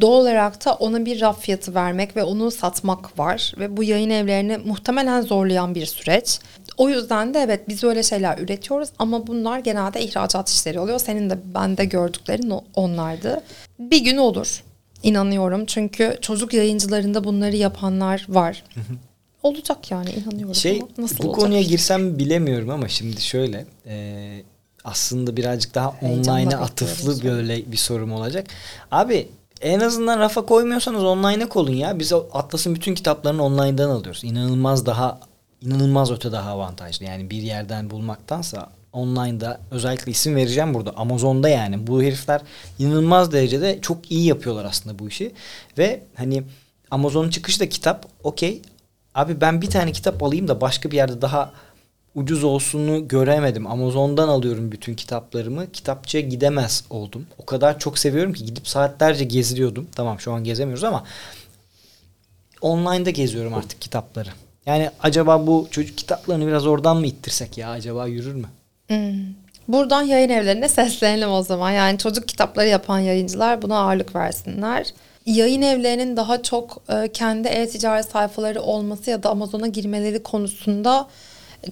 Doğal olarak da ona bir raf fiyatı vermek ve onu satmak var. Ve bu yayın evlerini muhtemelen zorlayan bir süreç. O yüzden de biz öyle şeyler üretiyoruz ama bunlar genelde ihracat işleri oluyor. Senin de bende gördüklerin onlardı. Bir gün olur, inanıyorum. Çünkü çocuk yayıncılarında bunları yapanlar var. Olacak, yani inanıyorum. Nasıl bu olacak? Konuya girsem bilemiyorum ama şimdi şöyle, aslında birazcık daha online'a atıflı böyle bir sorum olacak. Abi en azından rafa koymuyorsanız online'a koyun ya. Biz Atlas'ın bütün kitaplarını online'dan alıyoruz. İnanılmaz öte daha avantajlı. Yani bir yerden bulmaktansa online'da, özellikle isim vereceğim burada, Amazon'da, yani bu herifler inanılmaz derecede çok iyi yapıyorlar aslında bu işi. Ve hani Amazon'un çıkışı da kitap, okey. Abi ben bir tane kitap alayım da başka bir yerde daha ucuz olsunu göremedim. Amazon'dan alıyorum bütün kitaplarımı. Kitapçıya gidemez oldum. O kadar çok seviyorum ki gidip saatlerce geziyordum. Tamam, şu an gezemiyoruz ama online'da geziyorum artık kitapları. Yani acaba bu çocuk kitaplarını biraz oradan mı ittirsek ya? Acaba yürür mü? Buradan yayın evlerine seslenelim o zaman. Yani çocuk kitapları yapan yayıncılar buna ağırlık versinler. Yayın evlerinin daha çok kendi e-ticaret sayfaları olması ya da Amazon'a girmeleri konusunda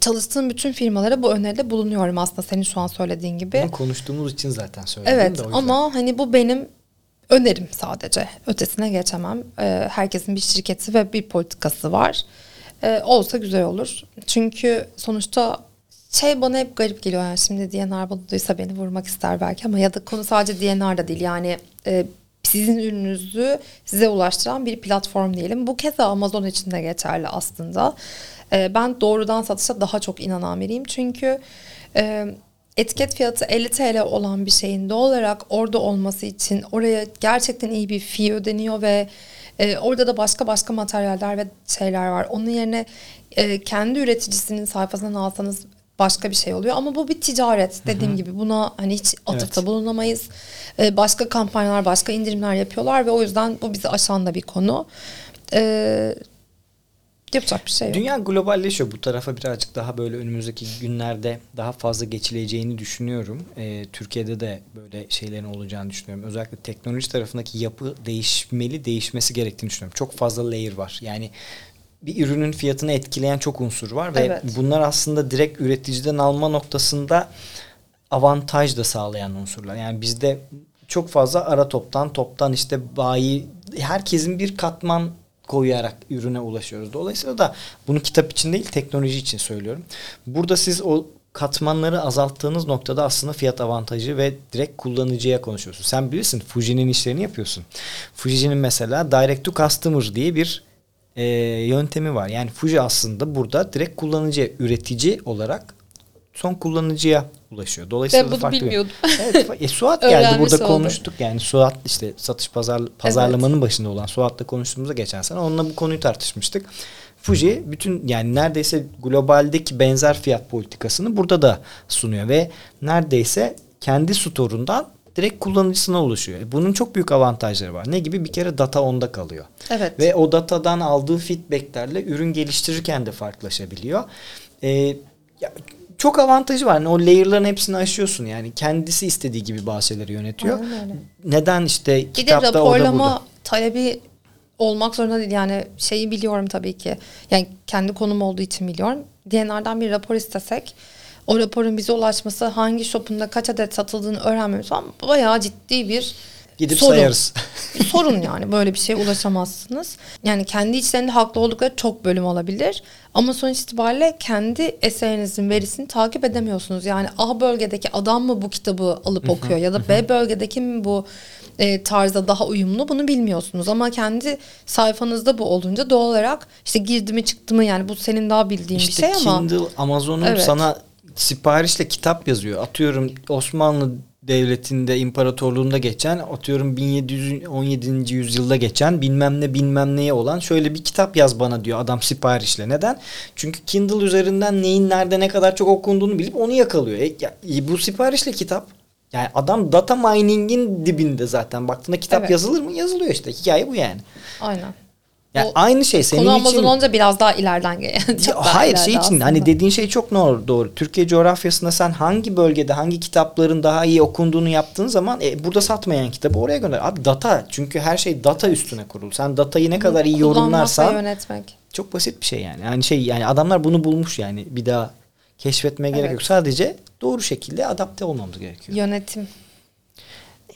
çalıştığım bütün firmalara bu öneride bulunuyorum aslında senin şu an söylediğin gibi. Bunu konuştuğumuz için zaten söyledim. Evet, ama hani bu benim önerim sadece. Ötesine geçemem. Herkesin bir şirketi ve bir politikası var. Olsa güzel olur. Çünkü sonuçta bana hep garip geliyor. Yani şimdi DNR bunu duysa beni vurmak ister belki, ama ya da konu sadece DNR da değil. Yani sizin ürününüzü size ulaştıran bir platform diyelim. Bu keza Amazon için de geçerli aslında. Ben doğrudan satışa daha çok inanan biriyim. Çünkü etiket fiyatı 50 TL olan bir şeyin doğal olarak orada olması için oraya gerçekten iyi bir fee ödeniyor ve orada da başka materyaller ve şeyler var. Onun yerine kendi üreticisinin sayfasından alsanız başka bir şey oluyor. Ama bu bir ticaret. Dediğim gibi buna hani hiç atıfta bulunamayız. Başka kampanyalar, başka indirimler yapıyorlar ve o yüzden bu bizi aşan da bir konu. Yapacak bir şey yok. Dünya globalleşiyor. Bu tarafa birazcık daha böyle önümüzdeki günlerde daha fazla geçileceğini düşünüyorum. Türkiye'de de böyle şeylerin olacağını düşünüyorum. Özellikle teknoloji tarafındaki yapı değişmesi gerektiğini düşünüyorum. Çok fazla layer var. Yani bir ürünün fiyatını etkileyen çok unsur var ve bunlar aslında direkt üreticiden alma noktasında avantaj da sağlayan unsurlar. Yani bizde çok fazla ara toptan işte bayi, herkesin bir katman koyarak ürüne ulaşıyoruz. Dolayısıyla da bunu kitap için değil, teknoloji için söylüyorum. Burada siz o katmanları azalttığınız noktada aslında fiyat avantajı ve direkt kullanıcıya konuşuyorsun. Sen bilirsin, Fuji'nin işlerini yapıyorsun. Fuji'nin mesela direct to customer diye bir yöntemi var. Yani Fuji aslında burada direkt kullanıcı, üretici olarak son kullanıcıya ulaşıyor. Dolayısıyla da farklı. Bilmiyordum. Evet, Suat geldi burada konuştuk. Yani Suat işte satış pazarlamanın başında olan Suat'la konuştuğumuzda geçen sene onunla bu konuyu tartışmıştık. Fuji bütün yani neredeyse globaldeki benzer fiyat politikasını burada da sunuyor ve neredeyse kendi storundan direkt kullanıcısına ulaşıyor. Bunun çok büyük avantajları var. Ne gibi? Bir kere data onda kalıyor. Evet. Ve o datadan aldığı feedbacklerle ürün geliştirirken de farklılaşabiliyor. Çok avantajı var. Yani o layer'ların hepsini aşıyorsun. Yani kendisi istediği gibi bazı şeyleri yönetiyor. Neden işte bir kitapta orada burada. Bir de raporlama talebi olmak zorunda değil. Yani şeyi biliyorum tabii ki. Yani kendi konum olduğu için biliyorum. DNR'dan bir rapor istesek, o raporun bize ulaşması, hangi shop'unda kaç adet satıldığını öğrenmemiz falan bayağı ciddi bir sorun. Sayarız. Sorun yani. Böyle bir şeye ulaşamazsınız. Yani kendi içlerinde haklı oldukları çok bölüm olabilir. Ama sonuç itibariyle kendi eserinizin verisini takip edemiyorsunuz. Yani A bölgedeki adam mı bu kitabı alıp okuyor ya da B bölgedeki mi bu tarza daha uyumlu, bunu bilmiyorsunuz. Ama kendi sayfanızda bu olunca doğal olarak işte girdi mi çıktı mı, yani bu senin daha bildiğin işte bir şey Kindle, ama. İşte Kindle, Amazon'un sana siparişle kitap yazıyor. Atıyorum Osmanlı Devleti'nde, imparatorluğunda geçen, atıyorum 1717. yüzyılda geçen bilmem ne bilmem neye olan şöyle bir kitap yaz bana diyor adam siparişle. Neden? Çünkü Kindle üzerinden neyin nerede ne kadar çok okunduğunu bilip onu yakalıyor. Bu siparişle kitap. Yani adam data mining'in dibinde zaten. Baktığında kitap yazılır mı? Yazılıyor işte. Hikaye bu yani. Aynen. Yani aynı şey senin için. Konu Amazon olunca biraz daha ileriden geliyor. Hayır, şey için aslında. Hani dediğin şey çok doğru. Türkiye coğrafyasında sen hangi bölgede hangi kitapların daha iyi okunduğunu yaptığın zaman burada satmayan kitabı oraya gönder. Abi data, çünkü her şey data üstüne kurulu. Sen datayı ne kadar iyi yorumlarsan. Kullanmak ve yönetmek. Çok basit bir şey yani. Yani adamlar bunu bulmuş yani. Bir daha keşfetmeye gerek yok. Sadece doğru şekilde adapte olmamız gerekiyor. Yönetim.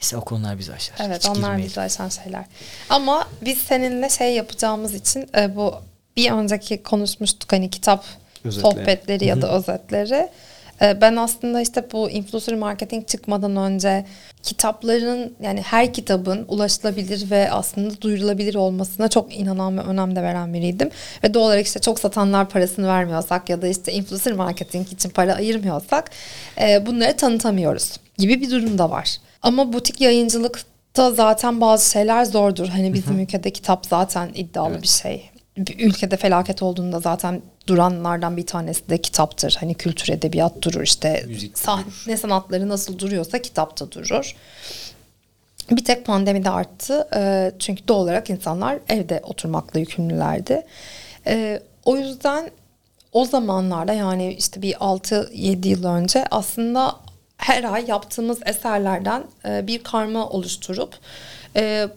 İşte o konular bizi aşar. Evet, hiç onlar girmeyelim. Bizi aşan şeyler. Ama biz seninle yapacağımız için bu bir önceki konuşmuştuk hani kitap sohbetleri ya da özetleri. Ben aslında bu influencer marketing çıkmadan önce kitapların, yani her kitabın ulaşılabilir ve aslında duyurulabilir olmasına çok inanan ve önem de veren biriydim. Ve doğal olarak çok satanlar parasını vermiyorsak ya da influencer marketing için para ayırmıyorsak bunları tanıtamıyoruz gibi bir durum da var. Ama butik yayıncılıkta zaten bazı şeyler zordur. Hani bizim ülkede kitap zaten iddialı bir şey. Bir ülkede felaket olduğunda zaten duranlardan bir tanesi de kitaptır. Hani kültür, edebiyat durur, müzik sahne sanatları nasıl duruyorsa kitap da durur. Bir tek pandemide arttı. Çünkü doğal olarak insanlar evde oturmakla yükümlülerdi. O yüzden o zamanlarda, yani bir 6-7 yıl önce aslında her ay yaptığımız eserlerden bir karma oluşturup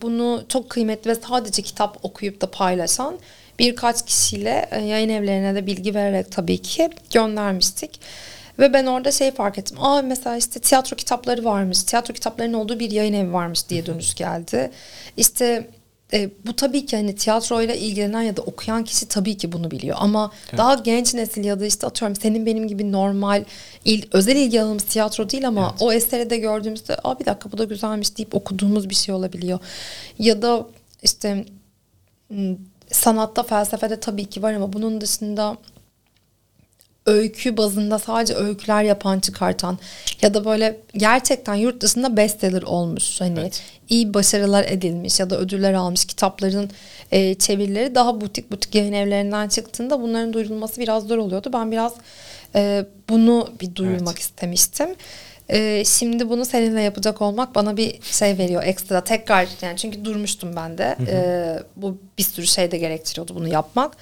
bunu çok kıymetli ve sadece kitap okuyup da paylaşan birkaç kişiyle yayın evlerine de bilgi vererek tabii ki göndermiştik. Ve ben orada fark ettim. Mesela tiyatro kitapları varmış. Tiyatro kitaplarının olduğu bir yayın evi varmış diye dönüş geldi. Bu tabii ki tiyatroyla ilgilenen ya da okuyan kişi tabii ki bunu biliyor. Ama evet, daha genç nesil ya da atıyorum senin benim gibi normal özel ilgi alanımız tiyatro değil ama evet, o eseri de gördüğümüzde bir dakika bu da güzelmiş deyip okuduğumuz bir şey olabiliyor. Ya da sanatta, felsefede tabii ki var ama bunun dışında öykü bazında sadece öyküler yapan, çıkartan ya da böyle gerçekten yurt dışında bestseller olmuş, evet, iyi başarılar edilmiş ya da ödüller almış kitapların çevirileri daha butik yayın evlerinden çıktığında bunların duyurulması biraz zor oluyordu. Ben biraz bunu bir duyurmak evet, istemiştim. Şimdi bunu seninle yapacak olmak bana bir veriyor ekstra tekrar, çünkü durmuştum ben de. Bu bir sürü şey de gerektiriyordu bunu yapmak.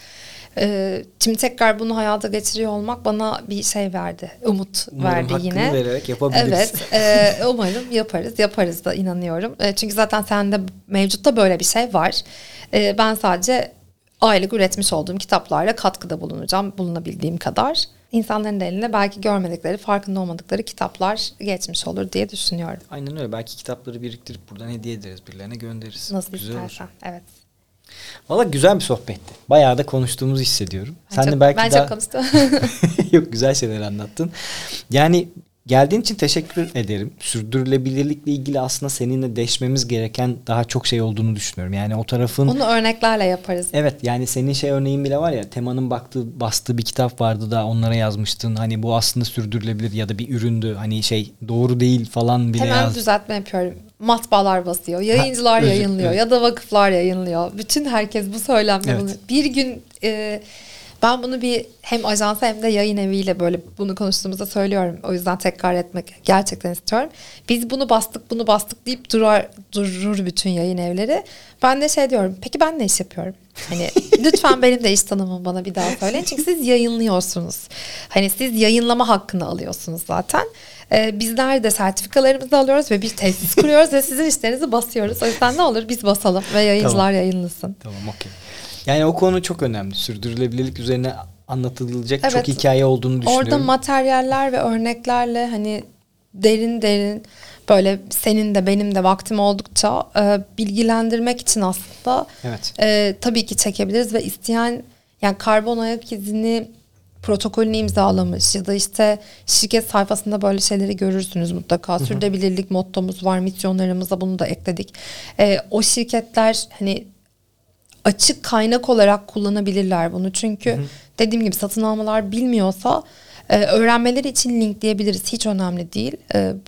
Şimdi tekrar bunu hayata geçiriyor olmak bana bir verdi, umut verdi yine. Umarım hakkını vererek yapabiliriz. Evet, umarım yaparız da inanıyorum. Çünkü zaten sende mevcutta böyle bir var. Ben sadece aylık üretmiş olduğum kitaplarla katkıda bulunacağım, bulunabildiğim kadar. İnsanların da eline belki görmedikleri, farkında olmadıkları kitaplar geçmiş olur diye düşünüyorum. Aynen öyle. Belki kitapları biriktirip buradan hediye ederiz, birilerine göndeririz. Nasıl güzel istersen, olur. Evet. Valla güzel bir sohbetti. Bayağı da konuştuğumuzu hissediyorum. Ben çok konuştum. Yok, güzel şeyler anlattın. Geldiğin için teşekkür ederim. Sürdürülebilirlikle ilgili aslında seninle deşmemiz gereken daha çok şey olduğunu düşünüyorum. O tarafın... Onu örneklerle yaparız. Evet, senin örneğin bile var ya, Tema'nın bastığı bir kitap vardı da onlara yazmıştın. Bu aslında sürdürülebilir ya da bir üründü. Doğru değil falan bile Hemen düzeltme yapıyorum. Matbaalar basıyor, yayıncılar yayınlıyor ya da vakıflar yayınlıyor. Bütün herkes bu söylemde bulunuyor. Bir gün... Ben bunu hem ajansa hem de yayın eviyle bunu konuştuğumuzda söylüyorum. O yüzden tekrar etmek gerçekten istiyorum. Biz bunu bastık deyip durur bütün yayın evleri. Ben de diyorum. Peki ben ne iş yapıyorum? Lütfen benim de iş tanımımı bana bir daha söyleyin. Çünkü siz yayınlıyorsunuz. Siz yayınlama hakkını alıyorsunuz zaten. Bizler de sertifikalarımızı alıyoruz ve bir tesis kuruyoruz ve sizin işlerinizi basıyoruz. O yüzden ne olur biz basalım ve yayıncılar yayınlasın. Tamam, okey. O konu çok önemli. Sürdürülebilirlik üzerine anlatılacak çok hikaye olduğunu düşünüyorum. Orada materyaller ve örneklerle derin senin de benim de vaktim oldukça bilgilendirmek için aslında tabii ki çekebiliriz ve isteyen karbon ayak izini protokolünü imzalamış ya da şirket sayfasında böyle şeyleri görürsünüz mutlaka. Sürdürülebilirlik mottomuz var, misyonlarımıza bunu da ekledik. O şirketler açık kaynak olarak kullanabilirler bunu. Çünkü dediğim gibi satın almalar bilmiyorsa öğrenmeleri için linkleyebiliriz. Hiç önemli değil.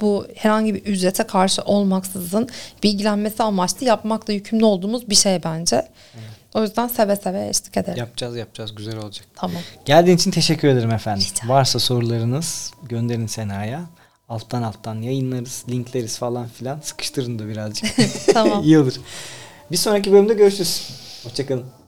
Bu herhangi bir ücrete karşı olmaksızın bilgilenmesi amaçlı yapmakla yükümlü olduğumuz bir şey bence. O yüzden seve seve eşlik edelim. Yapacağız. Güzel olacak. Tamam. Geldiğin için teşekkür ederim efendim. Rica. Varsa sorularınız gönderin Sena'ya. Alttan yayınlarız, linkleriz falan filan. Sıkıştırın da birazcık. Tamam. İyi olur. Bir sonraki bölümde görüşürüz. Hoşçakalın.